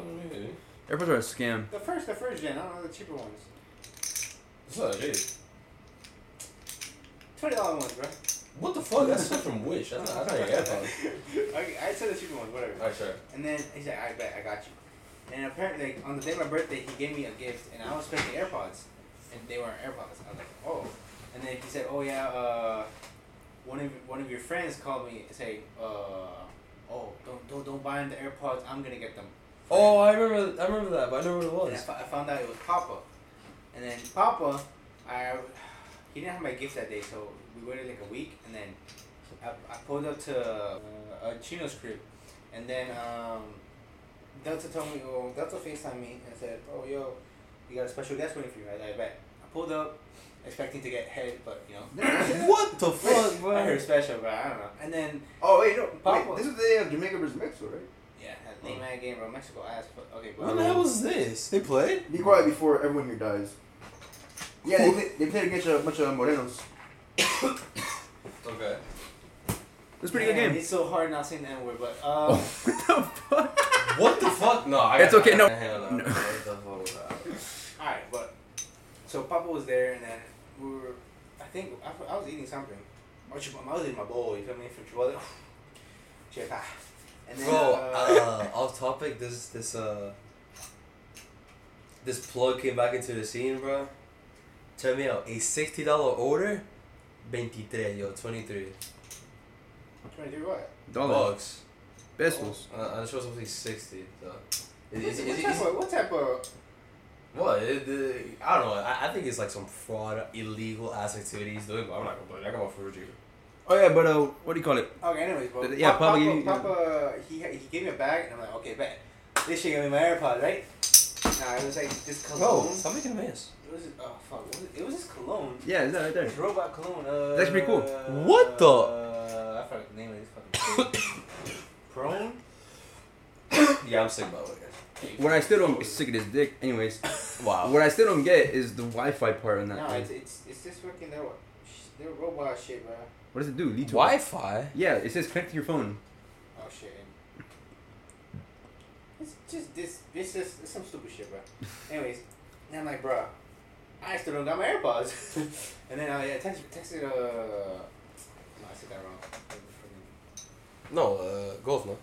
mind. AirPods are a scam. The first gen. I don't know, the cheaper ones. That's not cheap. $20 ones, bro. What the fuck? That's stuff from Wish. That's not your AirPods. Okay, I said the cheaper ones, whatever. Alright, sure. And then he said, I bet, I got you. And apparently, like, on the day of my birthday, he gave me a gift, and I was expecting AirPods. And they weren't AirPods. I was like, oh. And then he said, oh yeah, one of your friends called me and said, oh, don't buy him the AirPods, I'm gonna get them. Oh, I remember that, but I don't know what it was. And I found out it was Papa. And then Papa, he didn't have my gift that day, so we waited like a week, and then I pulled up to Chino's crib, and then Delta told me, Delta FaceTimed me and said, oh yo, we got a special guest waiting for you, I bet. I pulled up, expecting to get head, but you know. What the fuck, bro? I heard special, bro. I don't know. And then. Oh, wait, no. Papa, this is the day of Jamaica versus Mexico, right? Yeah, that Lima game, bro. Mexico ass. Okay, bro. What the hell was this? They played? Be quiet before everyone here dies. Yeah, they played against a bunch of Morenos. Okay. It's a pretty good game. It's so hard not saying the N-word, but... what the fuck? What the fuck? No, I it's okay, no. What the fuck was that? Alright, but... So Papa was there, and then we were... I think I was eating something. I was eating my bowl, you feel me? From Chihuahua. And then, bro, off topic, this plug came back into the scene, bro. Tell me out, a $60 order, 23, yo, 23. 23 what? Dollars. Pesos. I was supposed to be 60. So. What type of? What? I don't know. I think it's like some fraud, illegal ass activities. I'm not gonna. I got my first year. Oh yeah, but what do you call it? Okay, anyways, bro. Yeah, Papa he gave me a bag, and I'm like, okay, bet. This shit gave me my AirPod, right? Nah, it was like this cologne. Oh, something gonna miss. It was this cologne. Yeah, is that right there? This robot cologne. That's pretty cool. What the? I forgot the name of this fucking thing. Prone? Yeah, I'm sick about it. What I still don't sick of this dick. Anyways, wow. What I still don't get is the Wi-Fi part on that. No, it's this fucking their robot shit, bro. What does it do? Lead to Wi-Fi? Yeah, it says connect to your phone. Oh shit. It's just it's some stupid shit, bro. Anyways, and I'm like, bro, I still don't got my AirPods. And then I texted no, I said that wrong. No, Golf, no.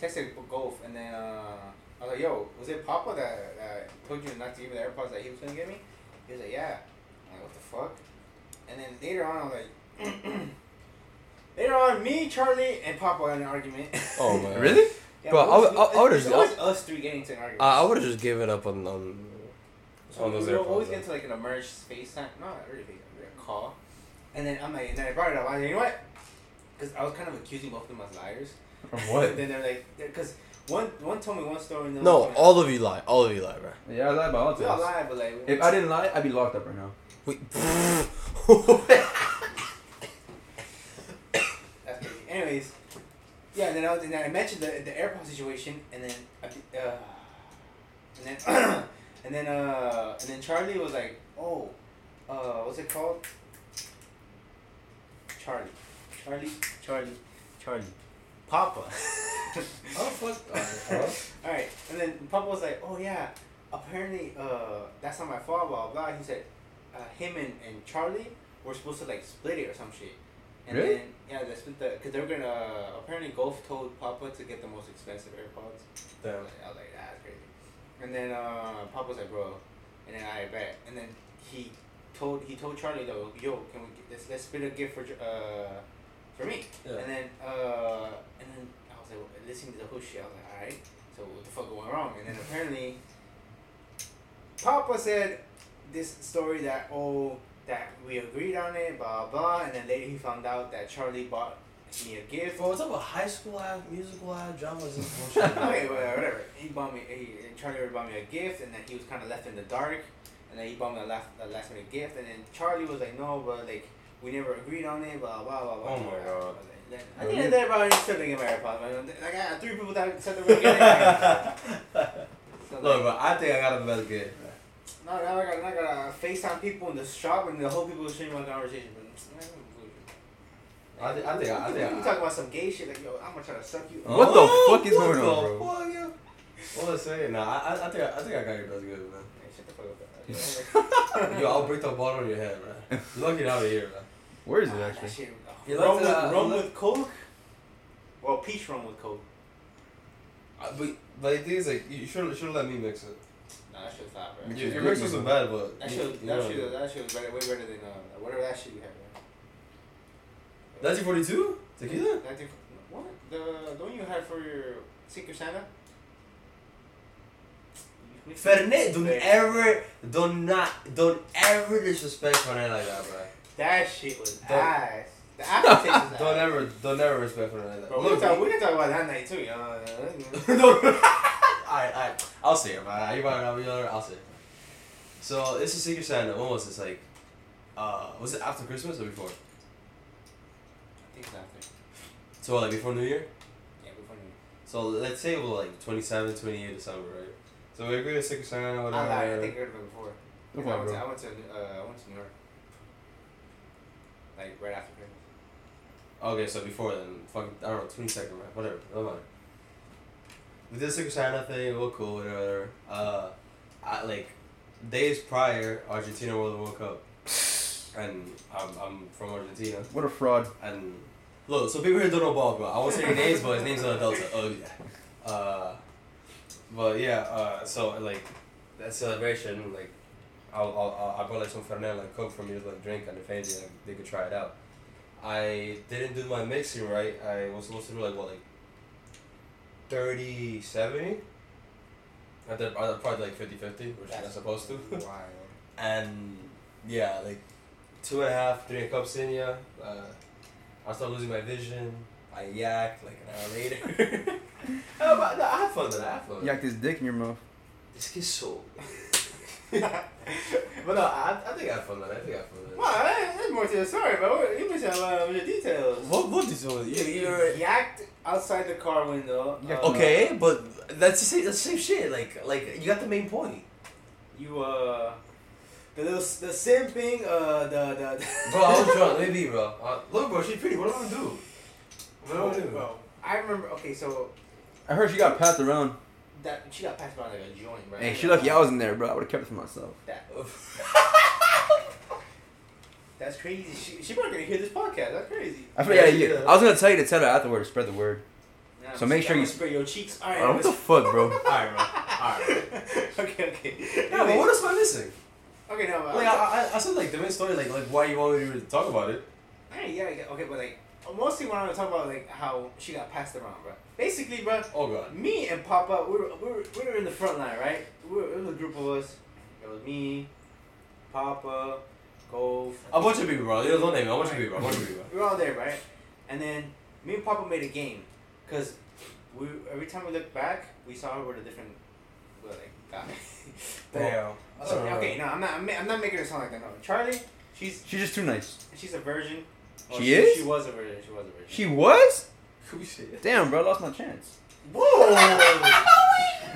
Texted Golf, and then I was like, yo, was it Papa that told you not to give me the AirPods that he was gonna get me? He was like, yeah. I'm like, what the fuck? And then later on, I was like. Later on, me, Charlie, and Papa had an argument. Oh man, really? Yeah, bro, I would have just us three getting into an argument. I would have just given up on those. We always get into like an emerged FaceTime, not really a call. And then I'm like, and then I brought it up. I was like, you know what? Because I was kind of accusing both of them as liars. From what? And then they're like, because one told me one story. And no, all of you lie. All of you lie, bro. Yeah, I lie about all of us. We all lie, but like, if I didn't lie, I'd be locked up right now. Wait. Anyways, yeah, and then I mentioned the AirPod situation, and then Charlie was like, oh, what's it called? Charlie, Papa. Oh fuck! All right, and then Papa was like, oh yeah, apparently that's not my fault, blah blah. He said, him and Charlie were supposed to like split it or some shit. And really? Then, yeah, they split because they were gonna. Apparently, Golf told Papa to get the most expensive AirPods. Damn. I was like, that's crazy. And then Papa was like, bro. And then I bet. And then he told Charlie though, yo, can we get this? Let's split a gift for me. Yeah. And then I was like, well, listening to the whole shit, I was like, all right. So what the fuck going wrong? And then apparently, Papa said this story that that we agreed on it, blah blah, and then later he found out that Charlie bought me a gift. Bro, what's up with high school ass, musical ass, dramas and bullshit? Okay, whatever. Charlie bought me a gift, and then he was kind of left in the dark, and then he bought me a last minute gift, and then Charlie was like, no, but like we never agreed on it, blah blah blah blah. Oh my god. I think that probably still didn't get my AirPods. I got three people that said they were getting it. So, look, bro, I think I got the best gift. No, now I gotta FaceTime people in the shop and the whole people stream my conversation. I think we can talk about some gay shit like, yo, I'm gonna try to suck you. What the fuck is going on, bro? Fuck, yeah. What was I saying? Nah, I think I got your best good, man. Hey, shut the fuck up, man. Yo, I'll break the bottle on your head, man. You're lucky out of here, man. Where is it actually? Shit, rum with coke. Well, peach rum with coke. But the thing is, like, you should let me mix it. Nah, that shit's hot, bro. Your mix wasn't bad, but... That shit was better, way better than whatever that shit you had, bro. 1942? Tequila? What? The one you had for your Secret Santa? Fernet, don't ever disrespect Fernet like that, bro. That shit was ass. The aftertaste was Don't ever respect Fernet like that. Bro, we can talk about that night, too, y'all. Alright, I'll say it, man. You might not be I'll say it. So, this is Secret Santa. When was this? Like, was it after Christmas or before? I think it's after. So, like, before New Year? Yeah, before New Year. So, let's say it was, like, 27, 28 December, right? So, we agreed to Secret Santa, whatever. I think we heard of it before. I went to New York. Like right after Christmas. Okay, so before then, I don't know, 22nd, right? Whatever, don't mind. We did the Secret Santa thing, we're cool, whatever. Days prior, Argentina won the World Cup, and I'm from Argentina. What a fraud! And look, so people here don't know ball, bro. I won't say any names, but his name's on the Delta. Oh yeah. But yeah, so like that celebration, like I brought like some Fernet, like Coke for me to like drink, and if anything, like, they could try it out. I didn't do my mixing right. I was supposed to do like 30-70. I did probably like 50-50, which I'm not supposed to. Wild. And yeah, like 2.5, 3 cups in ya. I started losing my vision. I yacked like an hour later. I had fun with that. Yacked his dick in your mouth. This kid's so. But no, I think I had fun with it. Well, there's more to the story, but you missed a lot of your details. What details? You were yacked outside the car window. Okay, but that's the same shit. Like you got the main point. You the same thing. The bro, I was drunk. Maybe, bro. Look, bro, she's pretty. What do I gonna do? Bro, I remember. Okay, so I heard she got passed around. That she got passed around like a joint, right? Hey, she lucky I wasn't there, bro. I would have kept it to myself. That's crazy. She probably gonna hear this podcast. That's crazy. I forgot. Yeah. I was gonna tell you to tell her afterwards. Spread the word. Nah, so make sure you spread your cheeks. All right. What the fuck, bro? All right. Okay. No, but what am I missing? Okay, no. But I said like the main story, like why you wanted me to talk about it. Hey, yeah, okay, but like. Mostly when I was talking about like how she got passed around, bro. Basically, bro. Oh god. Me and Papa, we were in the front line, right? It was a group of us. It was me, Papa, Golf. A bunch of people, bro. There was no name. A bunch of people. We were all there, right? And then me and Papa made a game, cause we every time we looked back, we saw her with a different, like guy. Damn. Okay, no, I'm not making her sound like that. No, Charlie. She's just too nice. She's a virgin. Oh, she is? She was a virgin. She was? Damn, bro, I lost my chance. Whoa!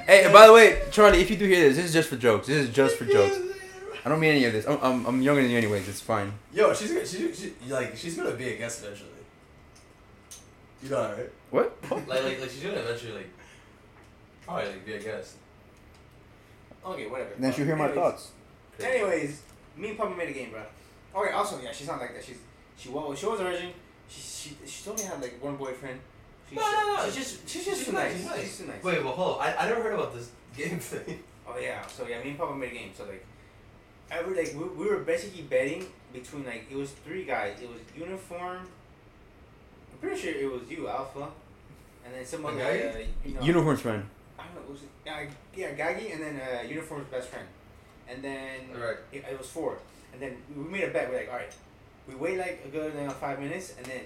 Hey, and by the way, Charlie, if you do hear this is just for jokes. I don't mean any of this. I'm younger than you anyways, it's fine. Yo, she's gonna be a guest eventually. You know that, right? What? like she's gonna eventually probably be a guest. Okay, whatever. Then she'll hear my thoughts. Anyways, me and Papa made a game, bro. Okay, also, yeah, she's not like that. She was a virgin. She only had like one boyfriend. No. She's just nice. Wait, well, hold on. I never heard about this game thing. Oh yeah. So yeah, me and Papa made a game. So like, we were basically betting between like it was 3 guys. It was Uniform. I'm pretty sure it was you, Alpha, and then someone Uniform's friend. I don't know. It was Gaggy, and then Uniform's best friend, and then right. It was 4, and then we made a bet. We're like, all right. We wait like a good 5 minutes, and then we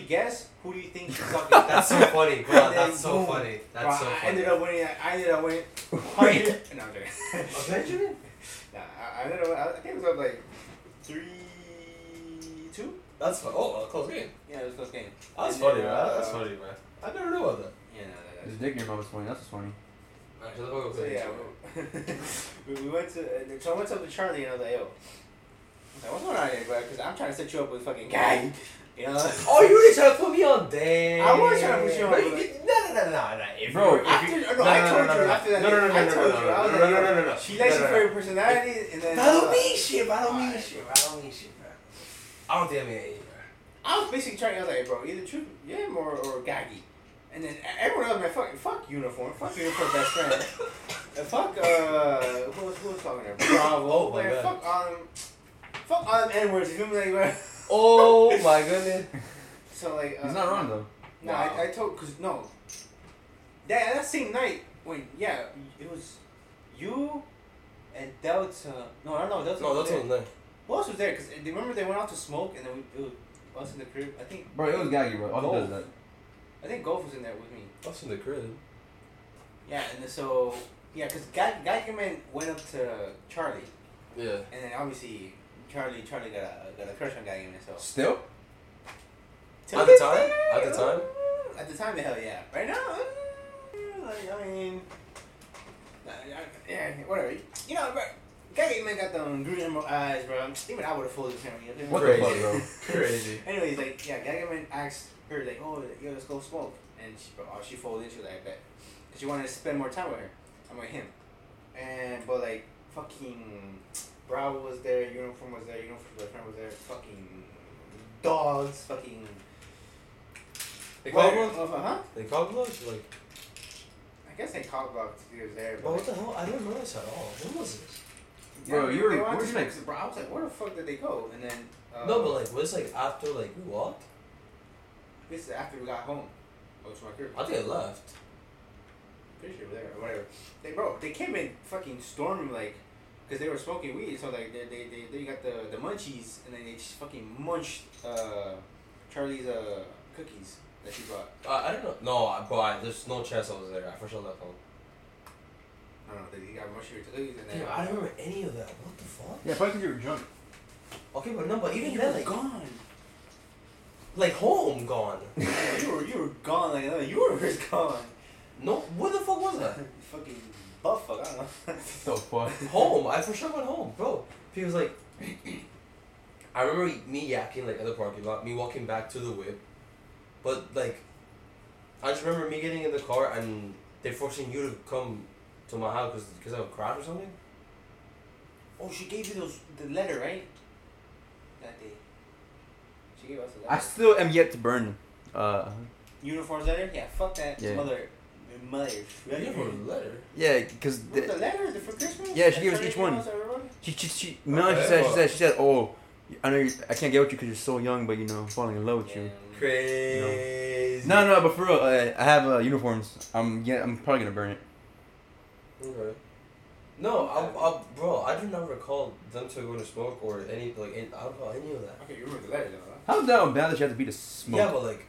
guess who do you think she's fucking. That's so funny, bro. I ended up winning. I ended up winning. No, I'm joking. Benjamin? Nah, I don't know. I think it was up like 3-2. That's fun. Oh, close game. Yeah, it was close game. That's funny, man. That's funny, man. I never knew about that. Yeah, no. His dick name was funny. That's just funny. So yeah, we went to. So I went up to Charlie, and I was like, yo. Like, what's going on here, bro? Because I'm trying to set you up with fucking guy. You know? Oh, you were trying to put me on day. I was trying to put you on day. No. Bro, I told you after that. She likes your favorite personality, and then... I don't mean shit, bro. I don't think I mean it, bro. I was basically trying to, I was like, bro, either Truth, yeah, or Gaggy. And then everyone else was like, fuck Uniform. Fuck Uniform best friend. And fuck, who was talking there? Bravo. Oh, my God. Fuck all them N-words, you feel me, like, bro? Oh my goodness. So, like, he's not wrong, though. No, wow. I told, cause, no. That same night, it was you and Delta. Delta was there. Who else was there? Cause they remember they went out to smoke and then it was us in the crib, I think. Bro, it was Gaggy, bro. Golf does that. I think Golf was in there with me. Us in the crib? Yeah, and then, so, yeah, cause Gaggy went up to Charlie. Yeah. And then, obviously... Charlie got a crush on Gaggy himself. Still? At the time, hell yeah. Right now, like, I mean, Whatever. You know, bro. Gaggy man got them green emerald eyes, bro. Even I would have fooled him. You know? What the fuck, bro? Crazy. Anyways, like, yeah, Gaggy man asked her, like, oh, yo, let's go smoke. And she folded, she was like, I bet. Because she wanted to spend more time with her. I'm with him. And, but, like, fucking Bravo was there, Uniform was there, Uniform's boyfriend was there, fucking dogs, fucking. They called blocked? Huh? They called blocked? Like. I guess they called blocked if he was there. But what the hell? I didn't notice at all. When was this? Yeah, bro, you were. Where's next? Bro, I was like, where the fuck did they go? And then. No, but like, was like after like we walked? This is after we got home. Oh, it's right here. I think I left. Pretty sure we were there or whatever. They came in fucking storming like, cause they were smoking weed. So like they got the munchies and then they just fucking munched Charlie's cookies that she brought. I don't know. No, but there's no chance I was there. I for sure left home. I don't know, they got much of your cookies and then. Dude, I don't remember any of that. What the fuck? Yeah, probably because you were drunk. Okay, but no, but even then, like gone. Like home gone. you were gone. Like you were just gone. No, where the fuck was that? Fucking butt fuck. I don't know. The fuck? Home. I for sure went home, bro. He was like, I remember me yakking like at the parking lot, me walking back to the whip, but like, I just remember me getting in the car and they forcing you to come to my house because I have a crowd or something. Oh, she gave you the letter, right? That day. She gave us a letter. I still am yet to burn. Uniform's letter? Yeah, fuck that. Yeah. Mother. Uniform's letter? Yeah, because... The letter? For Christmas? Yeah, she gave us each one. She said, oh, I know I can't get with you because you're so young, but, you know, I'm falling in love with you. Crazy. You know? No, but for real, I have uniforms. I'm probably going to burn it. Okay. No, bro, I do not recall them two going to smoke or any, like, I don't know any of that. Okay, you remember the letter, though, huh? How's that bad that she had to be to smoke? Yeah, but, like...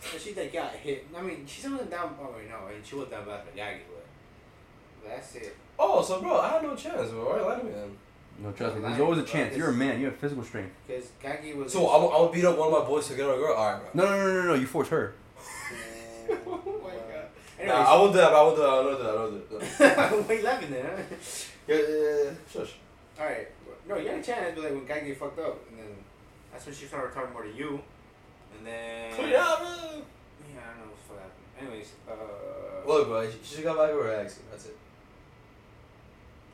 So she, like, got hit. I mean, she wasn't down... Oh, wait, no, and she wasn't down bad for Gaggy, but... That's it. Oh, so, bro, I had no chance, bro. Why lied to me then? No, trust me. There's always a chance. You're a man. You have physical strength. Because Gaggy was... So, I'll beat up one of my boys to get on a girl? Alright, bro. No. You forced her. Anyways, nah, I won't do that. Wait, laughing then, huh? Yeah. Shush. Alright. No, you had a chance, but like when Gaggy fucked up, and then that's when she started talking more to you, and then... So yeah, bro! Yeah, I don't know what happened. Anyways, Look, bro, she just got back with her ex, that's it.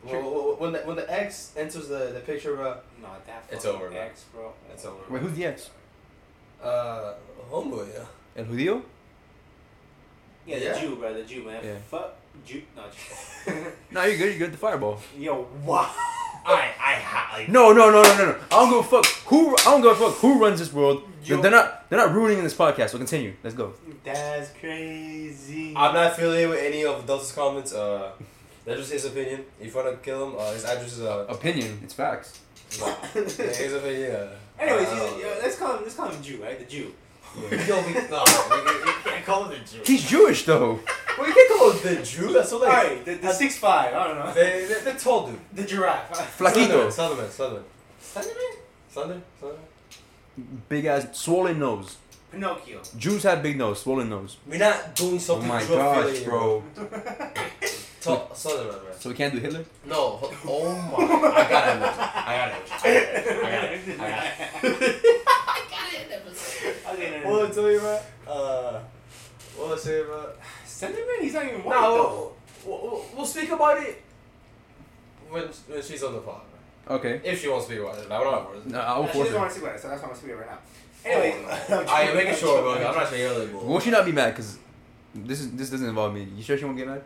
Sure. Well, when the ex enters the picture, bro... No, that fucking it's over, ex, bro. It's over. Wait, who's the ex? Homeboy, yeah. El Judío? Yeah, the Jew, bro. The Jew, man. Yeah. Fuck Jew. No, no, you're good. You're good at the fireball. Yo, what? No. I don't give a fuck who runs this world. Yo. They're not ruining this podcast. So continue. Let's go. That's crazy. I'm not affiliated with any of those comments. That's just his opinion. If you wanna kill him, his address is opinion. It's facts. Wow. His opinion. Anyways, let's call him Jew, right? The Jew. Yo, we can't call him the Jew. He's Jewish though. Well, you can't call him the Jew. That's so like. Alright, the 6'5", I don't know. The tall dude. The giraffe. Flaquito. Slenderman? Big ass, swollen nose. Pinocchio. Jews have big nose, swollen nose. We're not doing something. Oh my gosh, bro. So we can't do Hitler? No. Oh my. I got it. What was I saying about? Sentiment? He's not even white. No, we'll speak about it when she's on the pod. Right? Okay. If she wants to speak about it, I don't know. No, I will force her. She doesn't want to speak about it, so that's why I'm speaking right now. Anyway, I'm making sure, bro. I'm not saying earlier. Will she not be mad? Cause this doesn't involve me. You sure she won't get mad?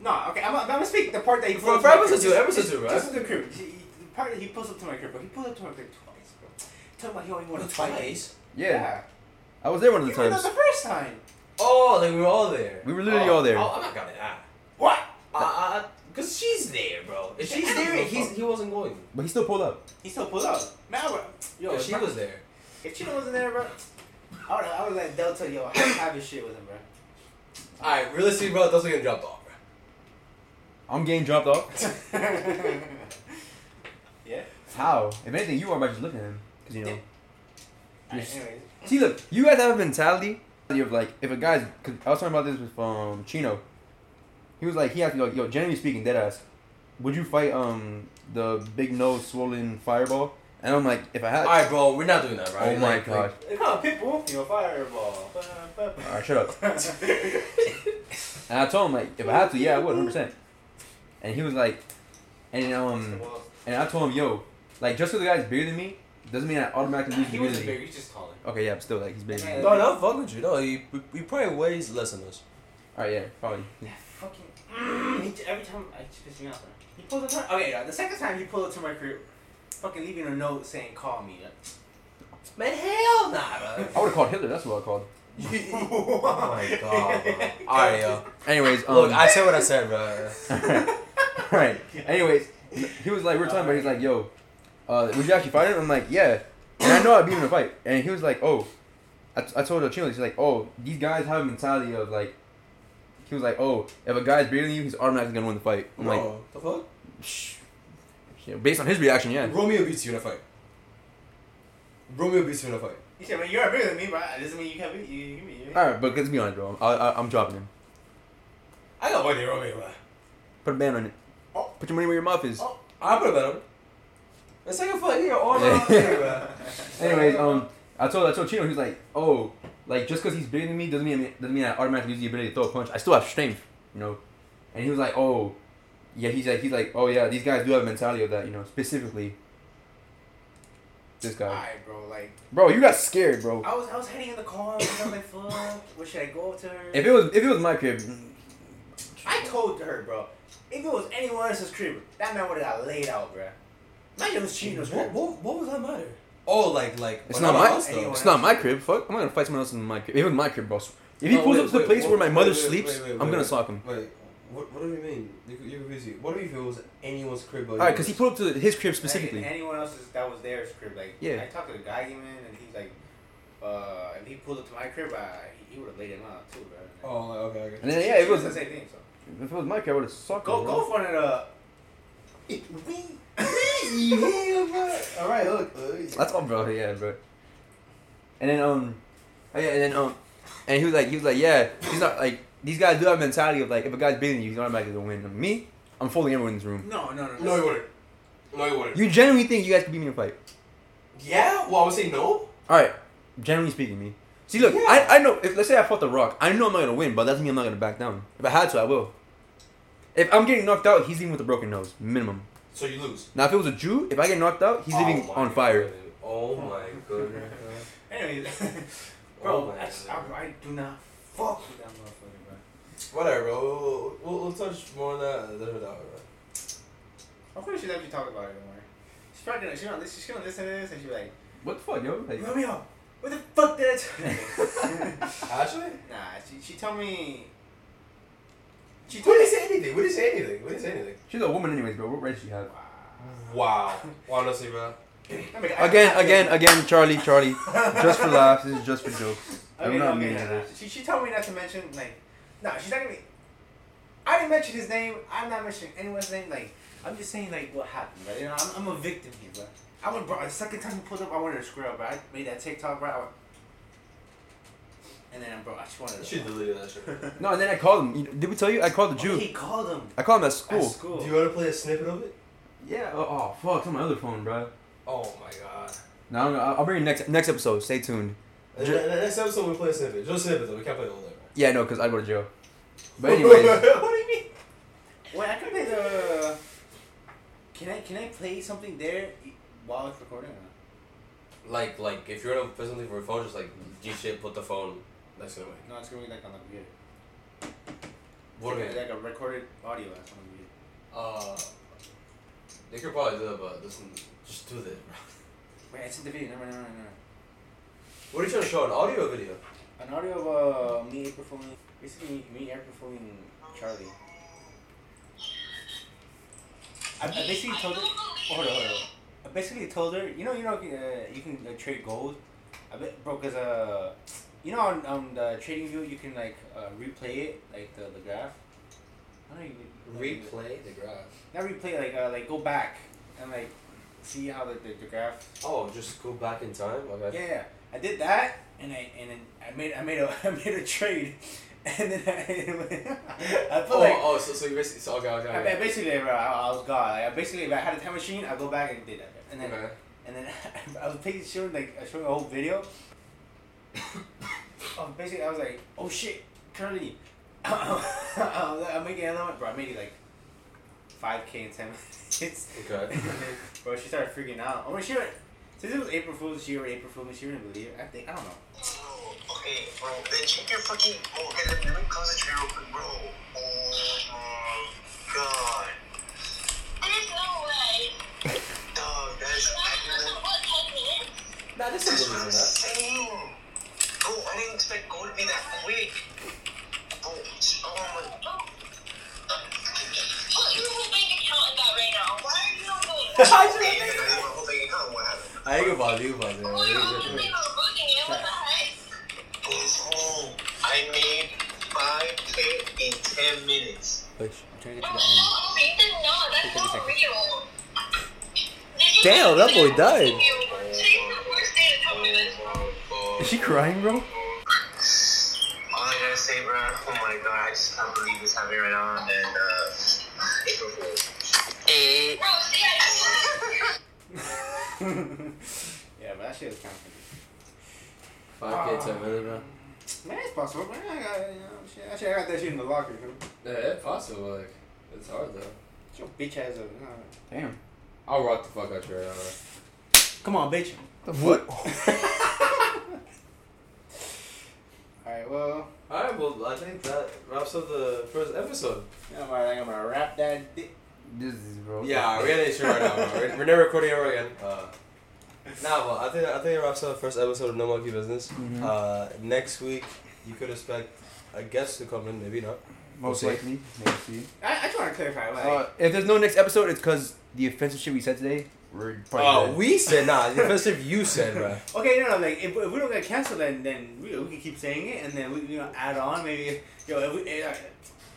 No. Okay, I'm gonna speak the part that he. For episode two, right? Just the crib. The part that he pulls up to my crib, but he pulled up to my crib twice, bro. Talking about he only won twice. Yeah. I was there one of the times. You were the first time. Oh, like we were all there. We were literally all there. Oh, I'm not gonna lie. What? Cause she's there, bro. If she's there, he wasn't going. But he still pulled up. Man, bro. Yo, she was there. If Chino wasn't there, bro, I would let Delta, yo, have his shit with him, bro. Alright, realistically, bro, Delta's getting dropped off, bro. I'm getting dropped off? Yeah. How? If anything, you are by just looking at him. Cause you know. Yeah. See, look, you guys have a mentality of like, if a guy's, cause I was talking about this with Chino, He was like, he asked me, like, yo, generally speaking, deadass, would you fight the big nose swollen Fireball? And I'm like, if I had... All right, bro, we're not doing that, right? Oh, my gosh. It's called Pitbull. You know, Fireball. All right, shut up. And I told him, like, if I had to, yeah, I would, 100%. And he was like... And I told him, yo, like, just because the guy's bigger than me, doesn't mean I automatically lose the bigger than me. He wasn't bigger, he's just taller. Okay, yeah, but still, like, he's bigger than me. No, not fucking with you. No, he probably weighs less than us. All right, yeah, probably. Yeah, fucking... every time... I just pissed me off. He pulled up to my... Okay, yeah, the second time he pulled up to my crib... Fucking leaving a note saying call me. Man, hell nah, bro. I would have called Hitler. That's what I called. Oh my god, bro. Alright, yo. Anyways, look, I said what I said, bro. Alright. Anyways, he was like, we're talking about. He's like, yo, would you actually fight him? I'm like, yeah. And I know I'd beat him in a fight. And he was like, oh, I told Chino. He's like, oh, these guys have a mentality of like. He was like, oh, if a guy's bigger than you, he's automatically gonna win the fight. I'm like, the fuck? Shh. Yeah, based on his reaction, yeah. Romeo beats you in a fight. You said, well, you're bigger than me, but it doesn't mean you can't beat you. Alright, but let's be honest, bro. I'm dropping him. I got one day, Romeo. Put a ban on it. Oh. Put your money where your mouth is. Oh. I'll put a ban on it. Let's take a fight here all night. Anyways, I told Chino, he was like, oh, like, just because he's bigger than me doesn't mean I automatically lose the ability to throw a punch. I still have strength, you know. And he was like, oh... Yeah, he's like, oh yeah, these guys do have a mentality of that, you know, specifically. This guy. Alright, bro, like. Bro, you got scared, bro. I was heading in the car. And I was like, fuck. What should I go up to her? If it was my crib, I told her, bro. If it was anyone else's crib, that man would have got laid out, bro. Mine was Chino's crib. What was that matter? Oh, like. It's not my crib. Fuck, I'm not gonna fight someone else in my crib. If it was my crib, bro. If he pulls up to the place where my mother sleeps, I'm gonna slap him. What do you mean? You're busy. What do you feel was anyone's crib? Alright, because he pulled up to his crib specifically. Like, anyone else's that was their crib. Like, yeah. I talked to the Gaggy man, and he's like, if he pulled up to my crib, he would have laid him out too, bro. Oh, okay. And then, yeah, it was the same thing, so. If it was my crib, I would have sucked. Go for it, yeah, bro. Alright, look. That's all, bro. Yeah, bro. And then, and he was like, yeah, he's not, like, these guys do have a mentality of, like, if a guy's bigger than you, he's not going to win. Me, I'm folding everyone in this room. No, you wouldn't. You genuinely think you guys could beat me in a fight? Yeah? Well, I would say no. Alright. Generally speaking, me. See, look, yeah. I know, if, let's say I fought The Rock. I know I'm not going to win, but that doesn't mean I'm not going to back down. If I had to, I will. If I'm getting knocked out, he's leaving with a broken nose. Minimum. So you lose. Now, if it was a Jew, if I get knocked out, he's leaving on fire. Goodness. Oh, my goodness. Anyways, bro, I do not fuck with that motherfucker. Whatever, bro. We'll touch more on that later, bro. I'm pretty sure that we talk about it anymore. She's gonna listen to this and she's like, what the fuck, yo? Like, Romeo, what the fuck did I tell? Actually? Nah, she told me. We didn't say anything. She's a woman, anyways, bro. What race she had? Wow. Honestly, bro. Again, Charlie. Just for laughs. This is just for jokes. I'm not meaning that. She told me not to mention, like. No, she's not gonna be. I didn't mention his name. I'm not mentioning anyone's name. Like, I'm just saying, like, what happened, right? You know, I'm a victim here, bro. The second time he pulled up, I wanted to square up, bro. I made that TikTok, bro. And then, bro, I just wanted to. She deleted that shit. No, and then I called him. Did we tell you? I called the Jew. He called him. I called him at school. Do you want to play a snippet of it? Yeah. Oh fuck! It's on my other phone, bro. Oh my god. No. I'll bring it next episode. Stay tuned. Next episode we play a snippet. Just a snippet though. We can't play the whole thing. Yeah, no, because I go to jail. But anyways. What do you mean? Wait, I can play the... Can I play something there while it's recording? Like, if you're going to play something for your phone, just like, DJ, put the phone next to the way. No, it's going to be like on the computer. What do you mean? Like a recorded audio that's on the computer. They could probably do that, but listen, just do this, bro. Wait, it's in the video. Never. What are you trying to show, an audio or video? An audio of me performing Charlie. I basically told her, you can trade gold. Because on the trading view, you can replay it, like the graph. I don't even replay the graph. Not replay, like go back and like see how the graph. Oh, just go back in time. Okay. Yeah, I did that. And I made a trade And then so you basically... So okay. I was gone. Like, if I had a time machine, I'd go back and did that. And then, okay. And then I was showing a whole video. I was like, oh shit, Curly. I'm making another one. Bro, I made it like 5K in 10 minutes. Okay. Bro, she started freaking out. Oh, she went... Since it was April Fool's, she wouldn't believe it. I don't know. Okay, bro, then check your fucking... Okay, let me concentrate real quick, bro. Oh my god. There's no way. Dog, that is... Nah, this is insane. Bro, I didn't expect gold to be that quick. Bro, oh my... Put your whole bank account in that right now. Why are you not going to... What happened? I ain't about you, man. Oh, you're opening it. What the heck? Oh, I made 5K in 10 minutes. Push. I'm trying to get to that. No, Ethan, no. That's not real. Damn, that boy died. Today's the worst day to tell me this, bro. Is she crying, bro? All I gotta say, bro, oh my god, I just can't believe what's happening right now. And, April Fool's. Hey. Bro, see, I yeah, but that shit is kind of funny. 5K, 10 minutes, bro. Man, it's possible, man. Actually, I got that shit in the locker, dude. Yeah, it's possible. Like, it's hard, though. It's your bitch ass up. Damn. I'll rock the fuck out your ass. Come on, bitch. What? Alright, well, I think that wraps up the first episode. Yeah, I'm gonna wrap that dick. This is broken. Yeah, we're gonna issue right now, bro. We're never recording ever again. Well, I think it wraps up the first episode of No Monkey Business. Mm-hmm. Next week, you could expect a guest to come in, maybe not. Most likely. Maybe. I just want to clarify. Like, if there's no next episode, it's because the offensive shit we said today. The offensive you said, bro. Okay, like if we don't get canceled, then we can keep saying it, and then we add on maybe.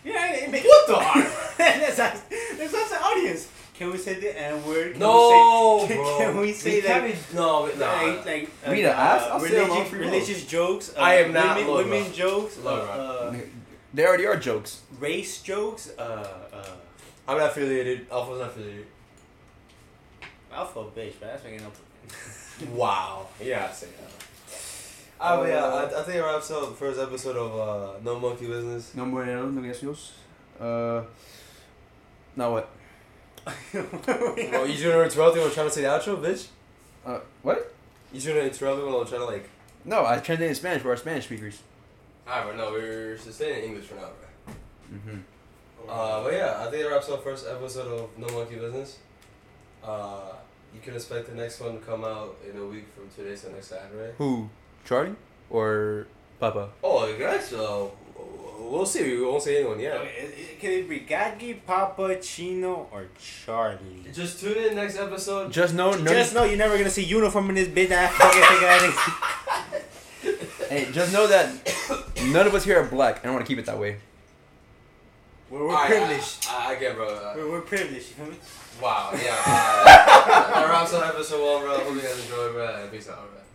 Yeah, it makes what the heart? There's lots of audience. Can we say the N word? Religious jokes. I am not women jokes. They already are jokes. Race jokes. I'm not affiliated. Alpha's not affiliated. Alpha bitch, but that's making up. Wow. Yeah, I say that. I think it wraps up the first episode of No Monkey Business. No Modello, no Gracios. Now what? Well, you shouldn't interrupt me when I'm trying to say the outro, bitch? What? You shouldn't interrupt me when I'm trying to, like... No, I turned it in Spanish for our Spanish speakers. Alright, bro, no, we're sustaining English for now, bro. Mm-hmm. But yeah, I think it wraps up the first episode of No Monkey Business. You can expect the next one to come out in a week from today, so next Saturday. Who? Charlie or Papa? Oh, guys, we'll see. We won't say anyone yet. Can it be Gaggy, Papa, Chino, or Charlie? Just tune in next episode. Just know you're never gonna see Uniform in this bitch. Hey, just know that none of us here are black, and I want to keep it that way. We're privileged. I get, bro. We're privileged. You know what I mean? Wow. Yeah. That wraps up episode 1, bro. Hope you guys enjoy, bro. Peace out, bro.